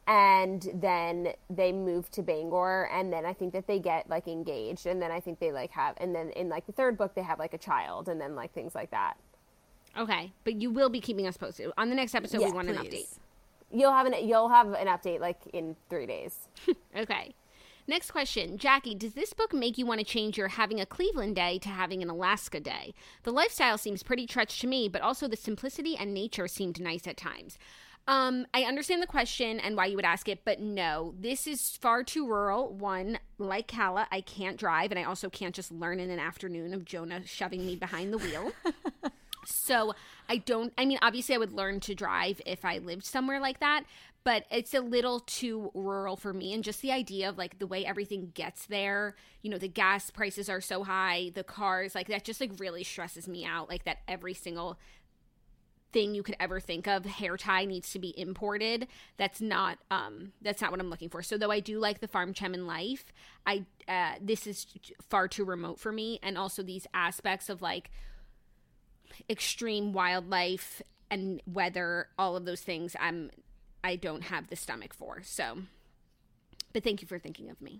and then they move to Bangor, and then I think that they get, like, engaged, and then I think they, like, have, and then in, like, the third book, they have, like, a child, and then, like, things like that. Okay, but you will be keeping us posted. On the next episode, yeah, we want please. an update. You'll have an, you'll have an update, like, in three days. Okay. Next question. Jackie, does this book make you want to change your having a Cleveland day to having an Alaska day? The lifestyle seems pretty trudge to me, but also the simplicity and nature seemed nice at times. Um, I understand the question and why you would ask it, but no, this is far too rural. One, like Calla, I can't drive, and I also can't just learn in an afternoon of Jonah shoving me behind the wheel. So I don't, I mean, obviously I would learn to drive if I lived somewhere like that, but it's a little too rural for me. And just the idea of like the way everything gets there, you know, the gas prices are so high, the cars, like that just like really stresses me out. Like that every single thing you could ever think of, hair tie, needs to be imported. That's not um that's not what I'm looking for. So though I do like the farm chemin life, I uh, this is far too remote for me. And also these aspects of like extreme wildlife and weather, all of those things, I'm I don't have the stomach for. So, but thank you for thinking of me.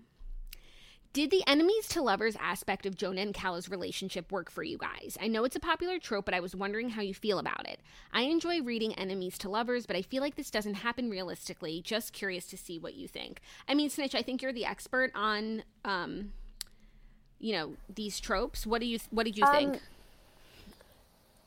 Did the enemies to lovers aspect of Jonah and Calla's relationship work for you guys? I know it's a popular trope, but I was wondering how you feel about it. I enjoy reading enemies to lovers, but I feel like this doesn't happen realistically. Just curious to see what you think. I mean, Snitch, I think you're the expert on, um, you know, these tropes. What do you? What did you um, think?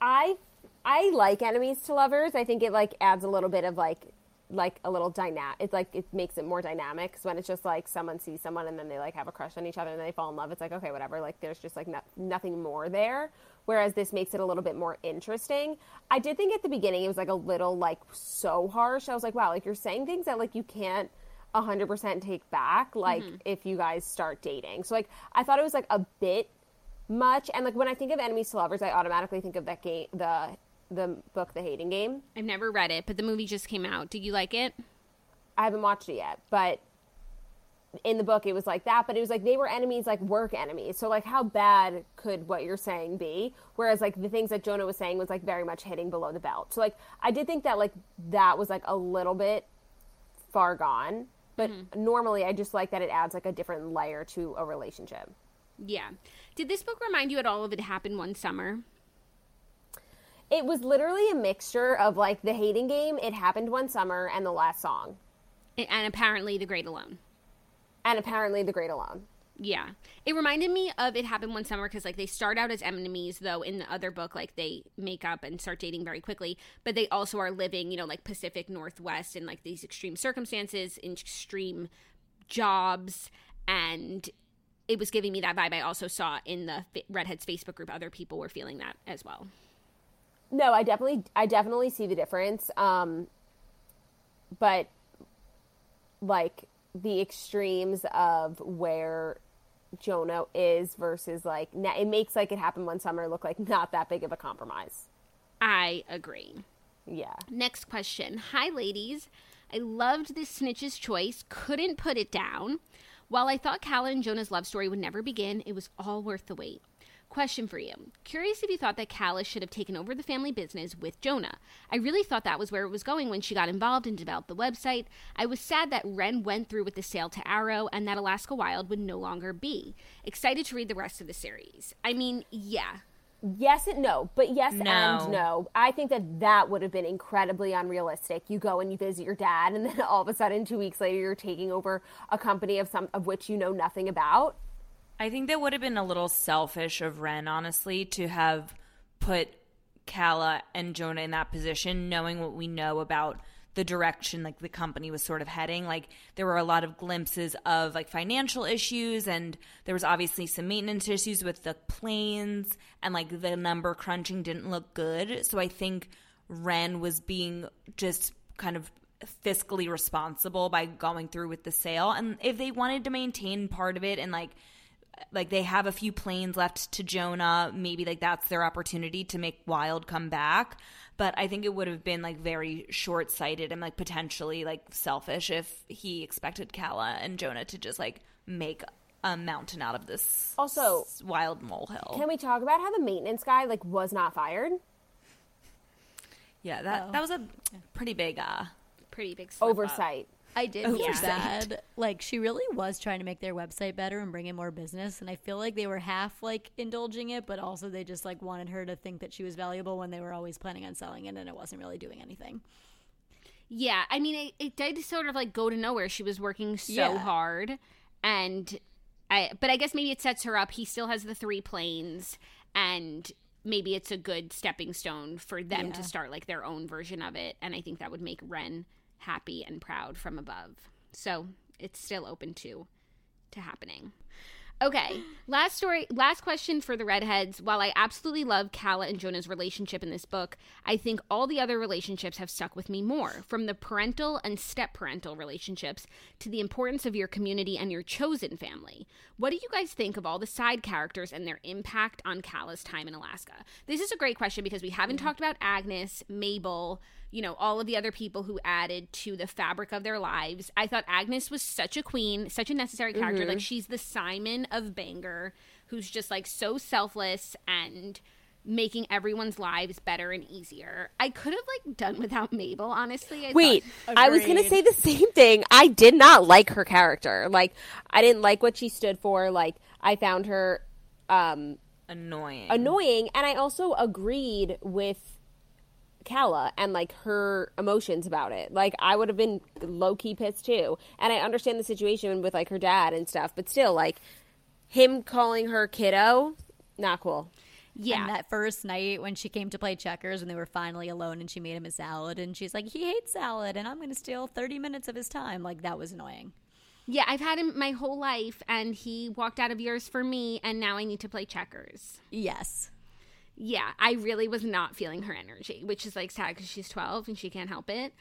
I I like enemies to lovers. I think it like adds a little bit of like. like a little dynamic. It's like it makes it more dynamic, because when it's just like someone sees someone and then they like have a crush on each other and then they fall in love, it's like, okay, whatever, like there's just like no- nothing more there, whereas this makes it a little bit more interesting. I did think at the beginning it was like a little like so harsh. I was like, wow, like you're saying things that like you can't one hundred percent take back, like mm-hmm. if you guys start dating. So like I thought it was like a bit much. And like when I think of enemies to lovers, I automatically think of that game, the the book The Hating Game. I've never read it, but the movie just came out. Did you like it? I haven't watched it yet, but in the book it was like that, but it was like they were enemies, like work enemies. So like how bad could what you're saying be? Whereas like the things that Jonah was saying was like very much hitting below the belt. So like I did think that like that was like a little bit far gone, but mm-hmm. normally I just like that it adds like a different layer to a relationship. Yeah. Did this book remind you at all of It Happened One Summer? It was literally a mixture of, like, The Hating Game, It Happened One Summer, and The Last Song. And apparently The Great Alone. And apparently The Great Alone. Yeah. It reminded me of It Happened One Summer because, like, they start out as enemies, though in the other book, like, they make up and start dating very quickly. But they also are living, you know, like, Pacific Northwest in, like, these extreme circumstances, in extreme jobs, and it was giving me that vibe. I also saw in the Redheads Facebook group other people were feeling that as well. No, I definitely, I definitely see the difference. Um, but like the extremes of where Jonah is versus like, it makes like It Happened One Summer look like not that big of a compromise. I agree. Yeah. Next question. Hi, ladies. I loved this Snitch's choice. Couldn't put it down. While I thought Calla and Jonah's love story would never begin, it was all worth the wait. Question for you. Curious if you thought that Calla should have taken over the family business with Jonah. I really thought that was where it was going when she got involved and developed the website. I was sad that Wren went through with the sale to Arrow and that Alaska Wild would no longer be. Excited to read the rest of the series. I mean, yeah. Yes and no, but yes no. and no. I think that that would have been incredibly unrealistic. You go and you visit your dad and then all of a sudden two weeks later you're taking over a company of some of which you know nothing about. I think that would have been a little selfish of Wren, honestly, to have put Calla and Jonah in that position, knowing what we know about the direction, like, the company was sort of heading. Like, there were a lot of glimpses of, like, financial issues, and there was obviously some maintenance issues with the planes, and, like, the number crunching didn't look good. So I think Wren was being just kind of fiscally responsible by going through with the sale. And if they wanted to maintain part of it and, like, like they have a few planes left to Jonah, maybe like that's their opportunity to make Wild come back. But I think it would have been like very short-sighted and like potentially like selfish if he expected Calla and Jonah to just like make a mountain out of this also s- wild molehill. Can we talk about how the maintenance guy like was not fired? Yeah, that oh. that was a pretty big uh pretty big oversight. Up. I did feel yeah. sad. Like, she really was trying to make their website better and bring in more business. And I feel like they were half, like, indulging it, but also they just, like, wanted her to think that she was valuable when they were always planning on selling it and it wasn't really doing anything. Yeah. I mean, it, it did sort of, like, go to nowhere. She was working so yeah. hard. And I, but I guess maybe it sets her up. He still has the three planes. And maybe it's a good stepping stone for them yeah. to start, like, their own version of it. And I think that would make Wren happy and proud from above. So it's still open to to happening. Okay. Last story, last question for the Readheads. While I absolutely love Calla and Jonah's relationship in this book, I think all the other relationships have stuck with me more, from the parental and step-parental relationships to the importance of your community and your chosen family. What do you guys think of all the side characters and their impact on Calla's time in Alaska? This is a great question because we haven't mm-hmm. talked about Agnes, Mabel, you know, all of the other people who added to the fabric of their lives. I thought Agnes was such a queen, such a necessary character. Mm-hmm. Like, she's the Simon of Bangor, who's just, like, so selfless and making everyone's lives better and easier. I could have, like, done without Mabel, honestly. I Wait, thought, I was going to say the same thing. I did not like her character. Like, I didn't like what she stood for. Like, I found her um, annoying. Annoying. And I also agreed with Calla and, like, her emotions about it. Like, I would have been low-key pissed too, and I understand the situation with, like, her dad and stuff, but still, like, him calling her kiddo, not cool. Yeah. And that first night when she came to play checkers and they were finally alone and she made him a salad and she's like, he hates salad and I'm gonna steal thirty minutes of his time. Like, that was annoying. Yeah, I've had him my whole life and he walked out of yours for me and now I need to play checkers. Yes. Yeah, I really was not feeling her energy, which is, like, sad because she's twelve and she can't help it.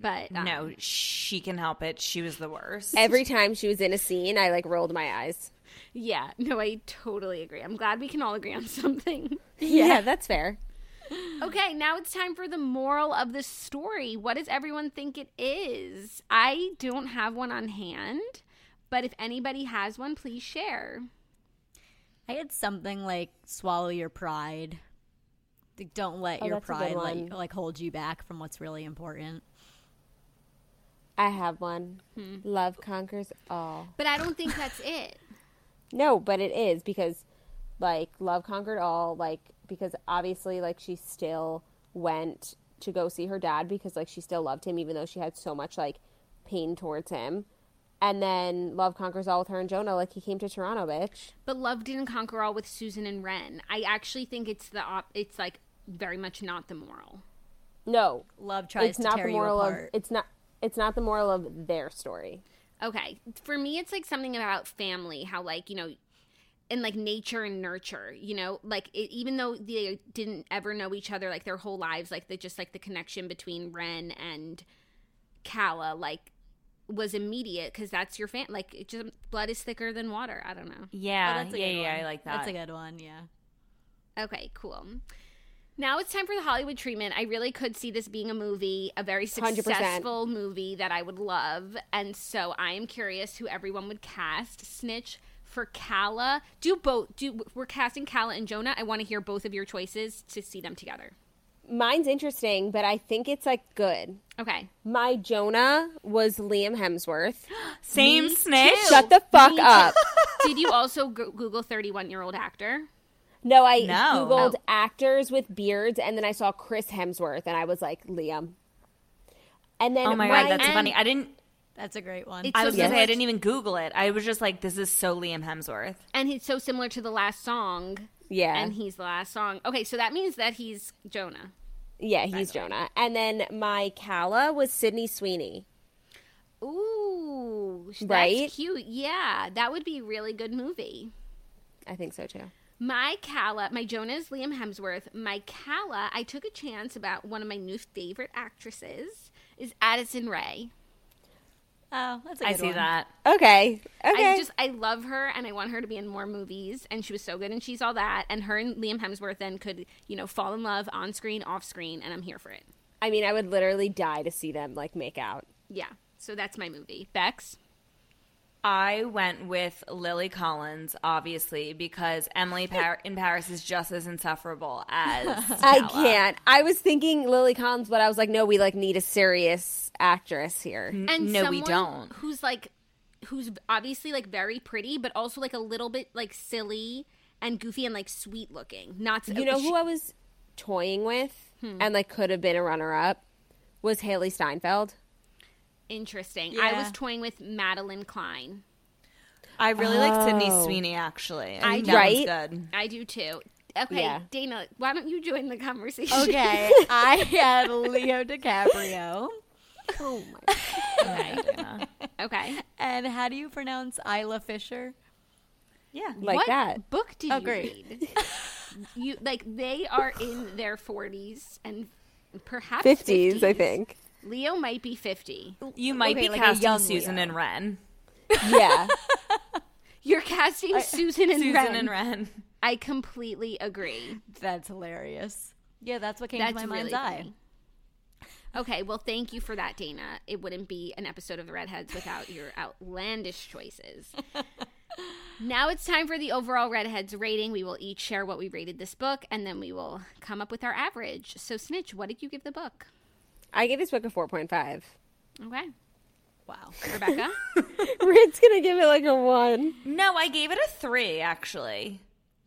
But um, no, she can help it. She was the worst. Every time she was in a scene, I, like, rolled my eyes. Yeah, no, I totally agree. I'm glad we can all agree on something. Yeah, yeah, that's fair. Okay, now it's time for the moral of the story. What does everyone think it is? I don't have one on hand, but if anybody has one, please share. I had something like swallow your pride. Like, don't let oh, your pride like like hold you back from what's really important. I have one. Hmm. Love conquers all. But I don't think that's it. No, but it is, because, like, love conquered all. Like, because obviously, like, she still went to go see her dad because, like, she still loved him even though she had so much, like, pain towards him. And then love conquers all with her and Jonah. Like, he came to Toronto, bitch. But love didn't conquer all with Susan and Wren. I actually think it's the op- it's like very much not the moral. No, love tries to tear you apart. It's not. It's not the moral of their story. Okay, for me, it's like something about family. How, like, you know, and, like, nature and nurture. You know, like, it, even though they didn't ever know each other, like, their whole lives, like, the just like the connection between Wren and Calla, like, was immediate because that's your fan. Like, it just, blood is thicker than water. I don't know. Yeah, oh, that's a yeah, good yeah. One. I like that. That's a good one. Yeah. Okay, cool. Now it's time for the Hollywood treatment. I really could see this being a movie, a very successful one hundred percent movie that I would love, and so I am curious who everyone would cast. Snitch for Calla. Do both? Do we're casting Calla and Jonah? I want to hear both of your choices to see them together. Mine's interesting, but I think it's, like, good. Okay. My Jonah was Liam Hemsworth. Same Me snitch. Too. Shut the fuck Me up. Did you also go- Google thirty-one-year-old actor? No, I no. Googled oh. actors with beards, and then I saw Chris Hemsworth, and I was like, Liam. And then oh, my God, that's and- funny. I didn't. That's a great one. It's I was so going to say, I didn't even Google it. I was just like, this is so Liam Hemsworth. And he's so similar to The Last Song. Yeah. And he's The Last Song. Okay, so that means that he's Jonah. Yeah, he's Jonah. And then my Calla was Sydney Sweeney. Ooh. That's right? Cute. Yeah, that would be a really good movie. I think so, too. My Calla, my Jonah is Liam Hemsworth. My Calla, I took a chance about one of my new favorite actresses, is Addison Rae. Oh, that's a good I see one. That. Okay. Okay. I just, I love her and I want her to be in more movies, and she was so good and she's all that, and her and Liam Hemsworth then could, you know, fall in love on screen, off screen, and I'm here for it. I mean, I would literally die to see them, like, make out. Yeah. So that's my movie. Bex? I went with Lily Collins, obviously, because Emily Par- in Paris is just as insufferable as I can't. I was thinking Lily Collins, but I was like, no, we, like, need a serious actress here. N- and no, we don't. Who's, like, who's obviously, like, very pretty, but also, like, a little bit, like, silly and goofy and, like, sweet looking. Not so- you know who I was toying with hmm. and, like, could have been a runner-up was Haley Steinfeld. Interesting. Yeah. I was toying with Madeline Klein. I really oh. like Sydney Sweeney, actually. I, I do. Right? Good. I do, too. Okay, yeah. Dana, why don't you join the conversation? Okay, I had Leo DiCaprio. Oh, my God. Okay, Dana. Okay. And how do you pronounce Isla Fisher? Yeah. Like what that. What book did oh, you great. read? You like they are in their forties and perhaps fifties, fifties. I think. Leo might be fifty. You might okay, be like casting Susan Leo. and Wren. Yeah. You're casting I, Susan and Susan Wren. Susan and Wren. I completely agree. That's hilarious. Yeah, that's what came that's to my really mind's eye. Okay, well, thank you for that, Dana. It wouldn't be an episode of The Readheads without your outlandish choices. Now it's time for the overall Readheads rating. We will each share what we rated this book, and then we will come up with our average. So, Snitch, what did you give the book? I gave this book a four point five. Okay. Wow. Rebecca? Rick's going to give it like a one. No, I gave it a three, actually.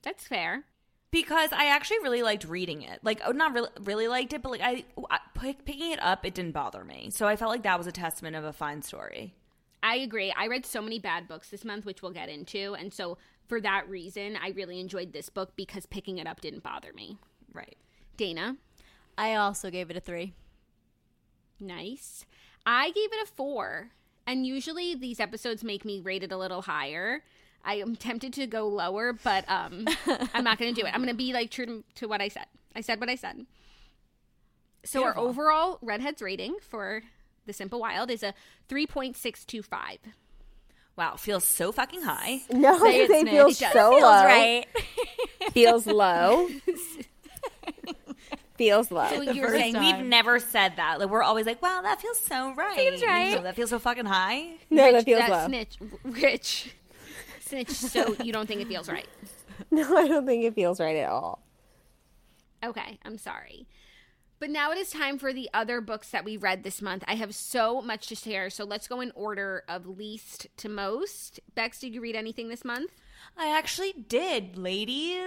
That's fair. Because I actually really liked reading it. Like, oh, not really, really liked it, but like I, I pick, picking it up, it didn't bother me. So I felt like that was a testament of a fine story. I agree. I read so many bad books this month, which we'll get into. And so for that reason, I really enjoyed this book because picking it up didn't bother me. Right. Dana? I also gave it a three. Nice. I gave it a four. And usually these episodes make me rate it a little higher. I am tempted to go lower, but um, I'm not going to do it. I'm going to be like true to, to what I said. I said what I said. So Beautiful. Our overall Readheads rating for The Simple Wild is a three point six two five. Wow, feels so fucking high. No, Say it, they Snitch. feel it so feels low. Right. Feels low. Feels low. So you're saying time. We've never said that. Like, we're always like, wow, that feels so right. Seems right. So that feels so fucking high. No, Rich, that feels that low. Snitch, Rich. Snitch, so you don't think it feels right? No, I don't think it feels right at all. Okay, I'm sorry. But now it is time for the other books that we read this month. I have so much to share, so let's go in order of least to most. Bex, did you read anything this month? I actually did, ladies.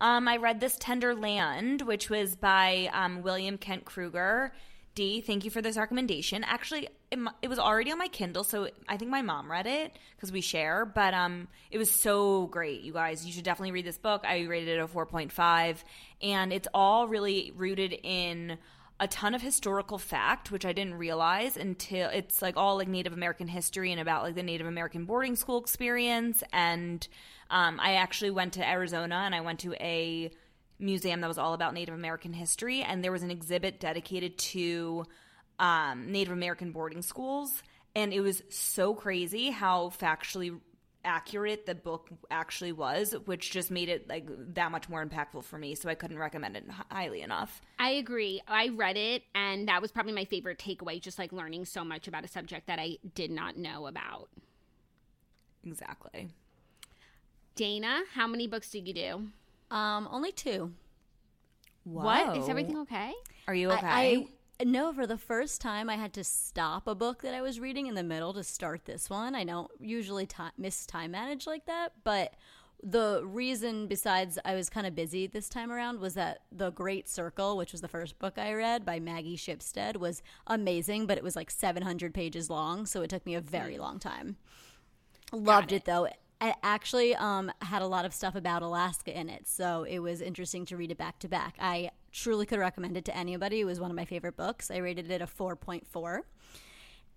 Um, I read This Tender Land, which was by um, William Kent Kruger. D, thank you for this recommendation. Actually, it, it was already on my Kindle, so I think my mom read it because we share. But um, it was so great, you guys. You should definitely read this book. I rated it a four point five. And it's all really rooted in a ton of historical fact, which I didn't realize until it's like all like Native American history and about like the Native American boarding school experience. And um, I actually went to Arizona and I went to a museum that was all about Native American history, and there was an exhibit dedicated to um, Native American boarding schools, and it was so crazy how factually accurate the book actually was, which just made it like that much more impactful for me, so I couldn't recommend it highly enough. I agree. I read it, and that was probably my favorite takeaway, just like learning so much about a subject that I did not know about. Exactly. Dana, how many books did you do? Um, only two. Whoa. What? Is everything okay? Are you okay? I, I no, for the first time I had to stop a book that I was reading in the middle to start this one. I don't usually ta- miss time manage like that, but the reason besides I was kind of busy this time around was that The Great Circle, which was the first book I read by Maggie Shipstead, was amazing, but it was like seven hundred pages long, so it took me a very long time. Got Loved it, it though. It actually um, had a lot of stuff about Alaska in it, so it was interesting to read it back to back. I truly could recommend it to anybody. It was one of my favorite books. I rated it a four point four.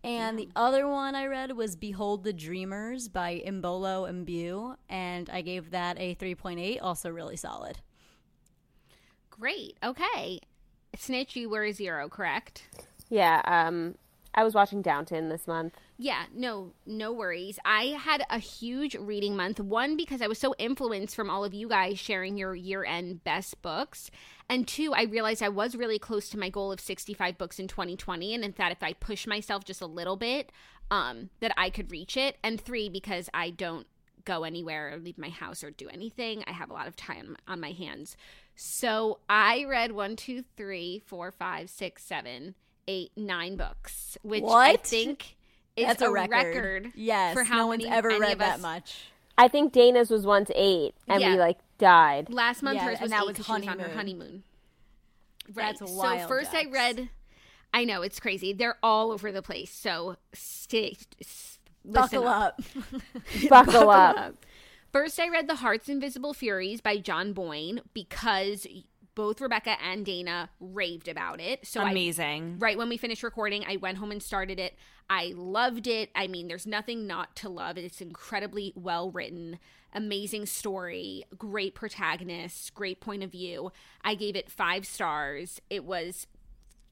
And yeah. The other one I read was Behold the Dreamers by Imbolo Mbewu, and I gave that a three point eight, also really solid. Great. Okay. Snitch, you were a zero, correct? Yeah, um... I was watching Downton this month. Yeah, no, no worries. I had a huge reading month. One, because I was so influenced from all of you guys sharing your year-end best books. And two, I realized I was really close to my goal of sixty-five books in twenty twenty. And that if I push myself just a little bit, um, that I could reach it. And three, because I don't go anywhere or leave my house or do anything. I have a lot of time on my hands. So I read one, two, three, four, five, six, seven, eight, nine books, which what? I think is That's a, a record. record yes, for how no many, one's ever read that us. much. I think Dana's was once eight, and yeah. we like died. Last month yeah, hers was eight because she was on her honeymoon. Right. That's wild. So first ducks. I read, I know, it's crazy. They're all over the place, so stay, s- buckle up. up. Buckle up. up. First I read The Heart's Invisible Furies by John Boyne because both Rebecca and Dana raved about it. So amazing. I, right when we finished recording, I went home and started it. I loved it. I mean, there's nothing not to love. It's incredibly well written, amazing story, great protagonist, great point of view. I gave it five stars. It was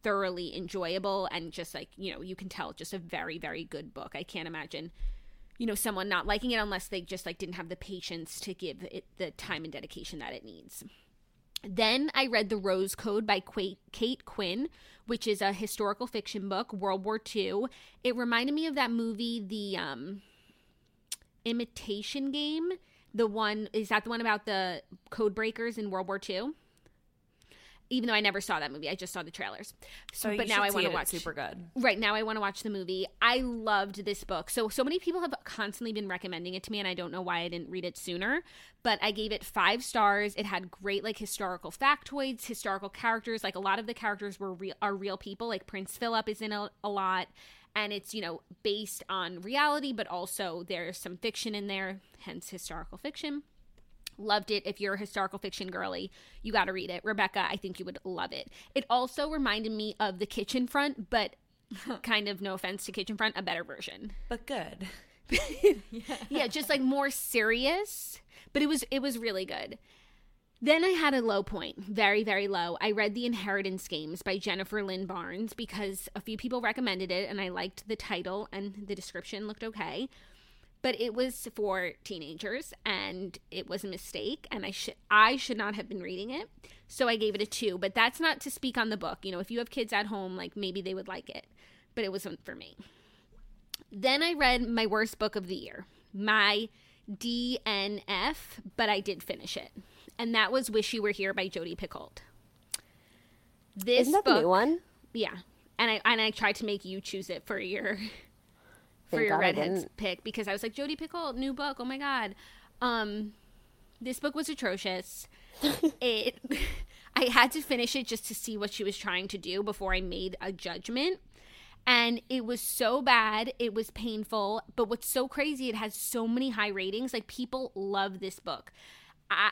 thoroughly enjoyable and just like, you know, you can tell just a very, very good book. I can't imagine, you know, someone not liking it unless they just like didn't have the patience to give it the time and dedication that it needs. Then I read The Rose Code by Kate Quinn, which is a historical fiction book, World War Two. It reminded me of that movie, The um, Imitation Game. The one, is that the one about the code breakers in World War Two? Even though I never saw that movie, I just saw the trailers. So, oh, but now I want to watch. Super good. Right now, I want to watch the movie. I loved this book. So, so many people have constantly been recommending it to me, and I don't know why I didn't read it sooner. But I gave it five stars. It had great, like, historical factoids, historical characters. Like, a lot of the characters were real, are real people. Like Prince Philip is in a, a lot, and it's, you know, based on reality, but also there's some fiction in there, hence historical fiction. Loved it. If you're a historical fiction girly, you got to read it. Rebecca, I think you would love it. It also reminded me of The Kitchen Front, but kind of, no offense to Kitchen Front, a better version. But good. yeah. yeah, just like more serious, but it was it was really good. Then I had a low point, very, very low. I read The Inheritance Games by Jennifer Lynn Barnes because a few people recommended it, and I liked the title and the description looked okay. But it was for teenagers, and it was a mistake, and I should I should not have been reading it. So I gave it a two, but that's not to speak on the book. You know, if you have kids at home, like, maybe they would like it, but it wasn't for me. Then I read my worst book of the year, my D N F, but I did finish it. And that was Wish You Were Here by Jodi Picoult. This Isn't that book, the new one? Yeah. And I, and I tried to make you choose it for your... for Thank your God redheads pick, because I was like, Jodi Picoult, new book, oh my God. Um, this book was atrocious. it, I had to finish it just to see what she was trying to do before I made a judgment. And it was so bad, it was painful, but what's so crazy, it has so many high ratings. Like, people love this book. I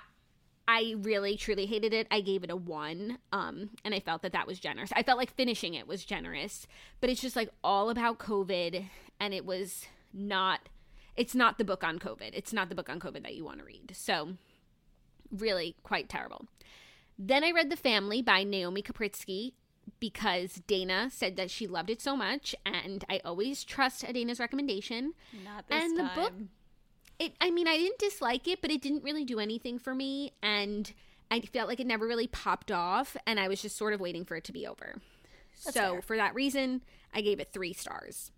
I really, truly hated it. I gave it a one, um, and I felt that that was generous. I felt like finishing it was generous, but it's just, like, all about COVID, and it was not – it's not the book on COVID. It's not the book on COVID that you want to read. So, really quite terrible. Then I read The Family by Naomi Capritsky because Dana said that she loved it so much, and I always trust Dana's recommendation. Not this and time. The book – It, I mean, I didn't dislike it, but it didn't really do anything for me, and I felt like it never really popped off, and I was just sort of waiting for it to be over. That's so fair. For that reason, I gave it three stars.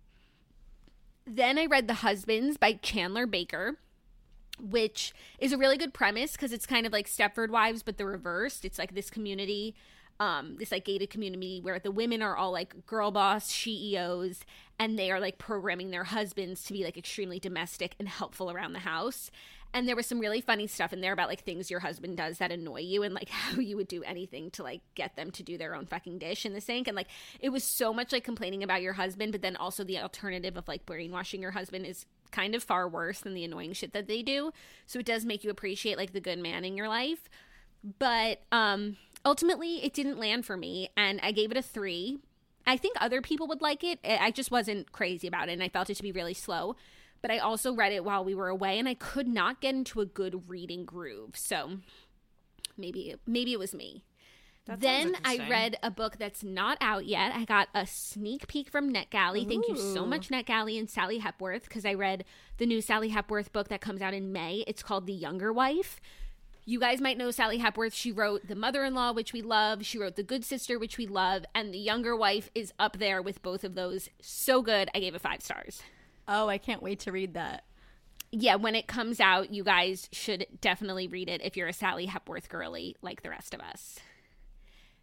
Then I read The Husbands by Chandler Baker, which is a really good premise because it's kind of like Stepford Wives, but the reversed. It's like this community, um, this like gated community where the women are all like girl boss C E Os, and they are like programming their husbands to be like extremely domestic and helpful around the house. And there was some really funny stuff in there about like things your husband does that annoy you, and like how you would do anything to like get them to do their own fucking dish in the sink. And like it was so much like complaining about your husband, but then also the alternative of like brainwashing your husband is kind of far worse than the annoying shit that they do. So it does make you appreciate like the good man in your life. But um, ultimately it didn't land for me, and I gave it a three. I think other people would like it. I just wasn't crazy about it, and I felt it to be really slow. But I also read it while we were away, and I could not get into a good reading groove. So maybe maybe it was me. That then I read a book that's not out yet. I got a sneak peek from NetGalley. Ooh. Thank you so much, NetGalley and Sally Hepworth, because I read the new Sally Hepworth book that comes out in May. It's called The Younger Wife. You guys might know Sally Hepworth. She wrote The Mother-in-Law, which we love. She wrote The Good Sister, which we love. And The Younger Wife is up there with both of those. So good. I gave it five stars. Oh, I can't wait to read that. Yeah, when it comes out, you guys should definitely read it if you're a Sally Hepworth girly like the rest of us.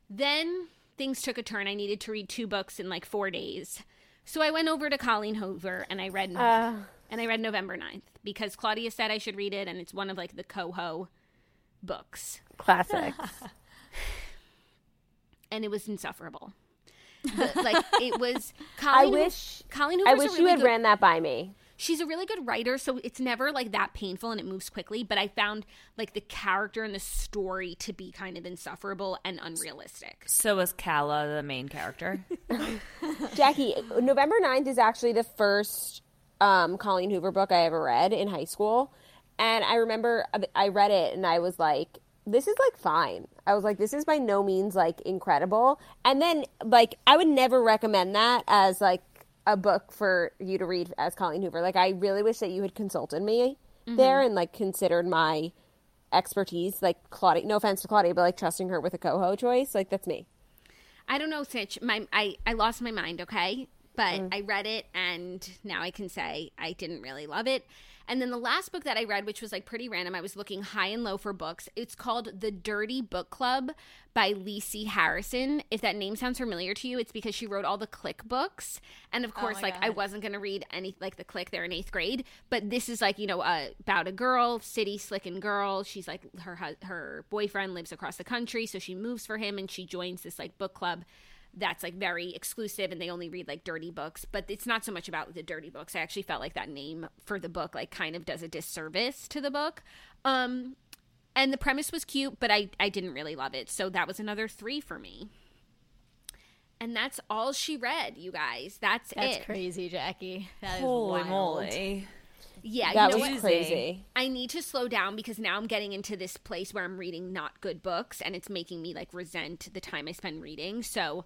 Then things took a turn. I needed to read two books in like four days. So I went over to Colleen Hoover and I read uh. and I read November ninth because Claudia said I should read it, and it's one of like the coho books, classics, and it was insufferable. Like, it was Colleen I wish Colleen Hoover's I wish really you had good, ran that by me she's a really good writer, so it's never like that painful and it moves quickly, but I found like the character and the story to be kind of insufferable and unrealistic. So is Calla the main character? Jackie, November ninth is actually the first um, Colleen Hoover book I ever read in high school, and I remember I read it and I was like, this is like fine. I was like, this is by no means like incredible. And then like I would never recommend that as like a book for you to read as Colleen Hoover. Like I really wish that you had consulted me mm-hmm. there and like considered my expertise. Like Claudia, no offense to Claudia, but like trusting her with a coho choice. Like that's me. I don't know, Snitch. My I, I lost my mind, okay? But mm. I read it and now I can say I didn't really love it. And then the last book that I read, which was like pretty random, I was looking high and low for books. It's called The Dirty Book Club by Lacey Harrison. If that name sounds familiar to you, it's because she wrote all the Clique books. And of course, oh like God. I wasn't going to read any like the Clique. They're in eighth grade, but this is like, you know, uh, about a girl, city slickin' girl. She's like her her boyfriend lives across the country, so she moves for him and she joins this like book club that's like very exclusive and they only read like dirty books, but it's not so much about the dirty books. I actually felt like that name for the book like kind of does a disservice to the book. Um, and the premise was cute, but I, I didn't really love it. So that was another three for me. And that's all she read, you guys. That's, that's it. That's crazy, Jackie. That Holy is wild. Moly. Yeah, that you know was what? Crazy. I need to slow down because now I'm getting into this place where I'm reading not good books and it's making me like resent the time I spend reading. So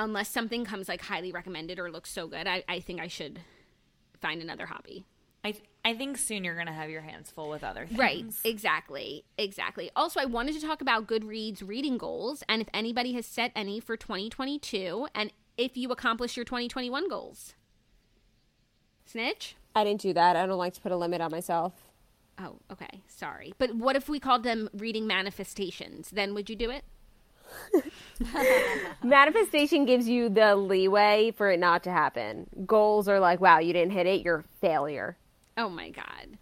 unless something comes like highly recommended or looks so good, I, I think I should find another hobby. I th- I think soon you're going to have your hands full with other things. Right, exactly, exactly. Also, I wanted to talk about Goodreads reading goals and if anybody has set any for twenty twenty-two and if you accomplished your twenty twenty-one goals. Snitch? I didn't do that. I don't like to put a limit on myself. Oh, okay. Sorry. But what if we called them reading manifestations? Then would you do it? Manifestation gives you the leeway for it not to happen. Goals are like, wow, you didn't hit it, you're a failure. Oh my God.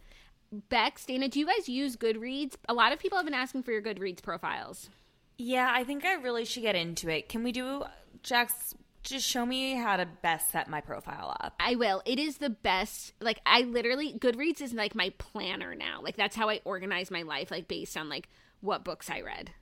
Bex, Dana, do you guys use Goodreads? A lot of people have been asking for your Goodreads profiles. Yeah, I think I really should get into it. Can we do, Jax, just show me how to best set my profile up. I will. It is the best. Like, I literally, Goodreads is like my planner now. Like, that's how I organize my life, like, based on, like, what books I read.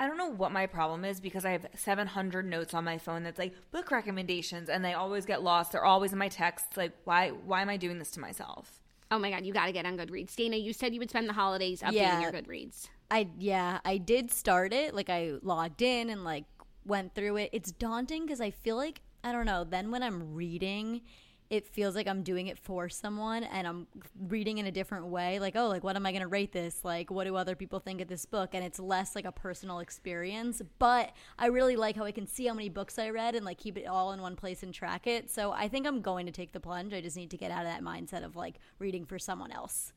I don't know what my problem is because I have seven hundred notes on my phone that's like book recommendations and they always get lost. They're always in my texts. Like, why why am I doing this to myself? Oh, my God. You got to get on Goodreads. Dana, you said you would spend the holidays updating yeah, your Goodreads. I Yeah. I did start it. Like, I logged in and, like, went through it. It's daunting because I feel like, I don't know, then when I'm reading, it feels like I'm doing it for someone and I'm reading in a different way. Like, oh, like, what am I going to rate this? Like, what do other people think of this book? And it's less like a personal experience. But I really like how I can see how many books I read and, like, keep it all in one place and track it. So I think I'm going to take the plunge. I just need to get out of that mindset of, like, reading for someone else.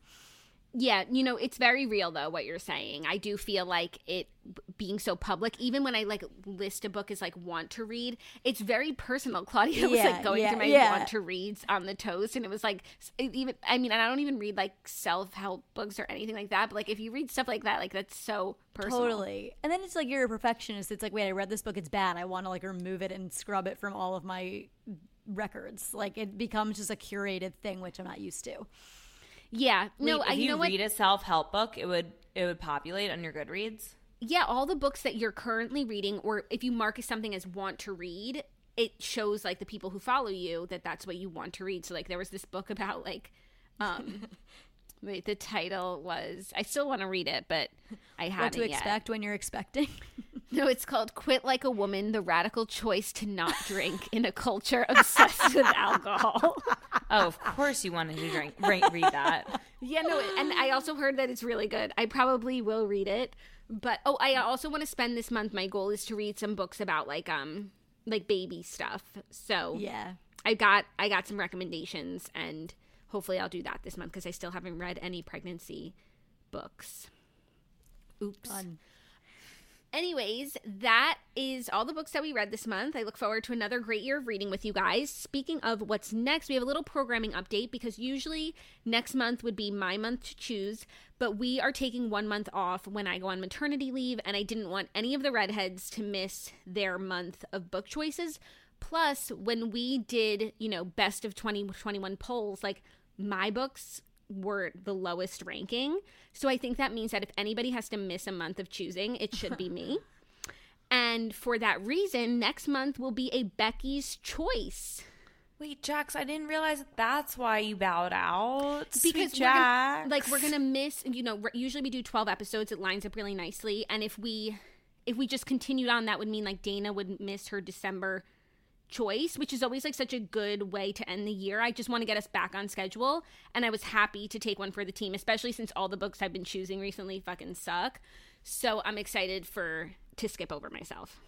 Yeah, you know, it's very real, though, what you're saying. I do feel like it being so public, even when I, like, list a book as, like, want to read, it's very personal. Claudia yeah, was, like, going yeah, through my yeah. want to reads on the toast, and it was, like, it even. I mean, and I don't even read, like, self-help books or anything like that, but, like, if you read stuff like that, like, that's so personal. Totally. And then it's, like, you're a perfectionist. It's, like, wait, I read this book. It's bad. I want to, like, remove it and scrub it from all of my records. Like, it becomes just a curated thing, which I'm not used to. Yeah. No, Wait, if I, you, you know read what? a self-help book, it would it would populate on your Goodreads? Yeah, all the books that you're currently reading, or if you mark something as want to read, it shows, like, the people who follow you that that's what you want to read. So, like, there was this book about, like, um, wait, the title was, I still want to read it, but I haven't yet. What to expect yet. When you're expecting. No, it's called Quit Like a Woman, The Radical Choice to Not Drink in a Culture Obsessed with Alcohol. Oh, of course you wanted to drink. Right, read that. Yeah, no, and I also heard that it's really good. I probably will read it. But, oh, I also want to spend this month, my goal is to read some books about, like, um, like baby stuff. So yeah, I got I got some recommendations, and hopefully I'll do that this month because I still haven't read any pregnancy books. Oops. Fun. Anyways, that is all the books that we read this month. I look forward to another great year of reading with you guys. Speaking of what's next, we have a little programming update because usually next month would be my month to choose, but we are taking one month off when I go on maternity leave, and I didn't want any of the redheads to miss their month of book choices. Plus, when we did, you know, best of twenty twenty-one polls, like my books were the lowest ranking. So I think that means that if anybody has to miss a month of choosing, it should be me. And for that reason, next month will be a Becky's Choice. Wait, Jax, I didn't realize that's why you bowed out. Because Sweet we're gonna, like we're going to miss, you know, usually we do twelve episodes. It lines up really nicely. And if we if we just continued on, that would mean like Dana would miss her December choice, which is always like such a good way to end the year. I just want to get us back on schedule. And I was happy to take one for the team, especially since all the books I've been choosing recently fucking suck. So I'm excited for to skip over myself.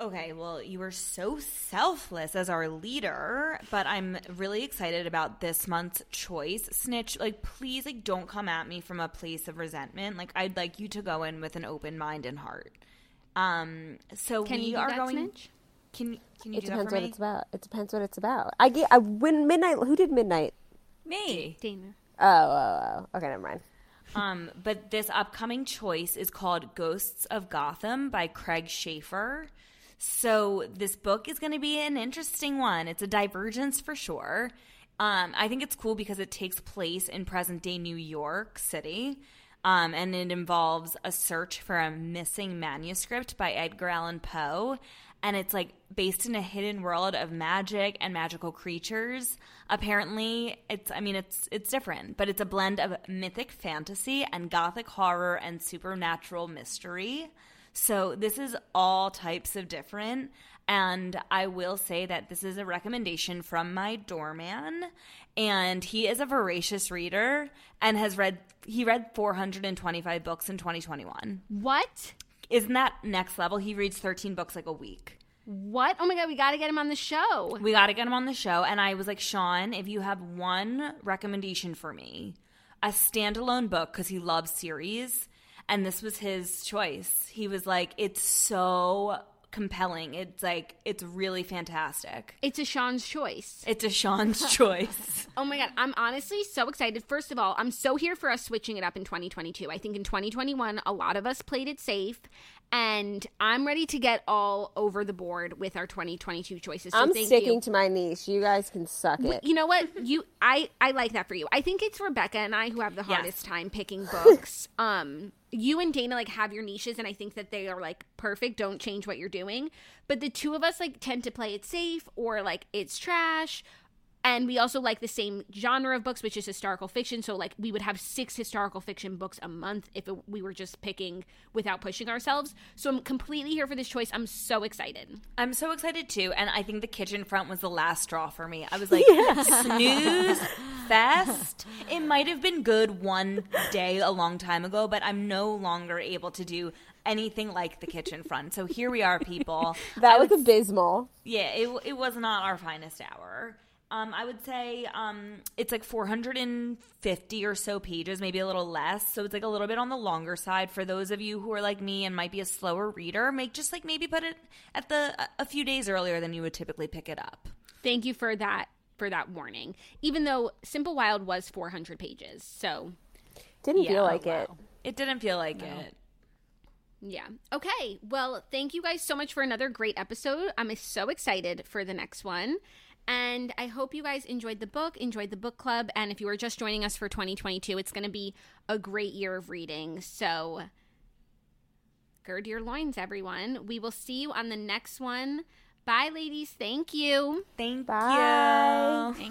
Okay, well, you were so selfless as our leader, but I'm really excited about this month's choice. Snitch, like, please, like, don't come at me from a place of resentment. Like, I'd like you to go in with an open mind and heart. Um, so can we you do are that, going. Snitch? Can Can you it do that for me? It depends what it's about. It depends what it's about. I get. I when midnight. Who did midnight? Me, Dana. Oh, oh, oh. Okay, never mind. Um, but this upcoming choice is called "Ghosts of Gotham" by Craig Schaefer. So this book is going to be an interesting one. It's a divergence for sure. Um, I think it's cool because it takes place in present-day New York City, um, and it involves a search for a missing manuscript by Edgar Allan Poe, and it's like based in a hidden world of magic and magical creatures. Apparently, it's I mean it's it's different, but it's a blend of mythic fantasy and gothic horror and supernatural mystery. So this is all types of different, and I will say that this is a recommendation from my doorman, and he is a voracious reader and has read – he read four hundred twenty-five books in twenty twenty-one. What? Isn't that next level? He reads thirteen books like a week. What? Oh, my God. We got to get him on the show. We got to get him on the show, and I was like, Sean, if you have one recommendation for me, a standalone book, because he loves series – and this was his choice. He was like, it's so compelling. It's like, it's really fantastic. It's a Sean's choice. It's a Sean's choice. Oh, my God. I'm honestly so excited. First of all, I'm so here for us switching it up in twenty twenty-two. I think in twenty twenty-one, a lot of us played it safe. And I'm ready to get all over the board with our twenty twenty-two choices. So I'm thank sticking you. to my niche. You guys can suck it. You know what? You, I, I like that for you. I think it's Rebecca and I who have the hardest yes. time picking books. Um, you and Dana like have your niches, and I think that they are like perfect. Don't change what you're doing. But the two of us like tend to play it safe or like it's trash. And we also like the same genre of books, which is historical fiction. So, like, we would have six historical fiction books a month if it, we were just picking without pushing ourselves. So I'm completely here for this choice. I'm so excited. I'm so excited, too. And I think The Kitchen Front was the last straw for me. I was like, yeah. snooze fest. It might have been good one day a long time ago, but I'm no longer able to do anything like The Kitchen Front. So here we are, people. That was, was abysmal. Yeah, it, it was not our finest hour. Um, I would say um, it's like four hundred fifty or so pages, maybe a little less. So it's like a little bit on the longer side. For those of you who are like me and might be a slower reader, make just like maybe put it at the a few days earlier than you would typically pick it up. Thank you for that for that warning. Even though Simple Wild was four hundred pages, so didn't yeah, feel like wow. it. It didn't feel like no. it. Yeah. Okay. Well, thank you guys so much for another great episode. I'm so excited for the next one. And I hope you guys enjoyed the book, enjoyed the book club. And if you were just joining us for twenty twenty-two, it's going to be a great year of reading. So gird your loins, everyone. We will see you on the next one. Bye, ladies. Thank you. Thank Bye. you. Thank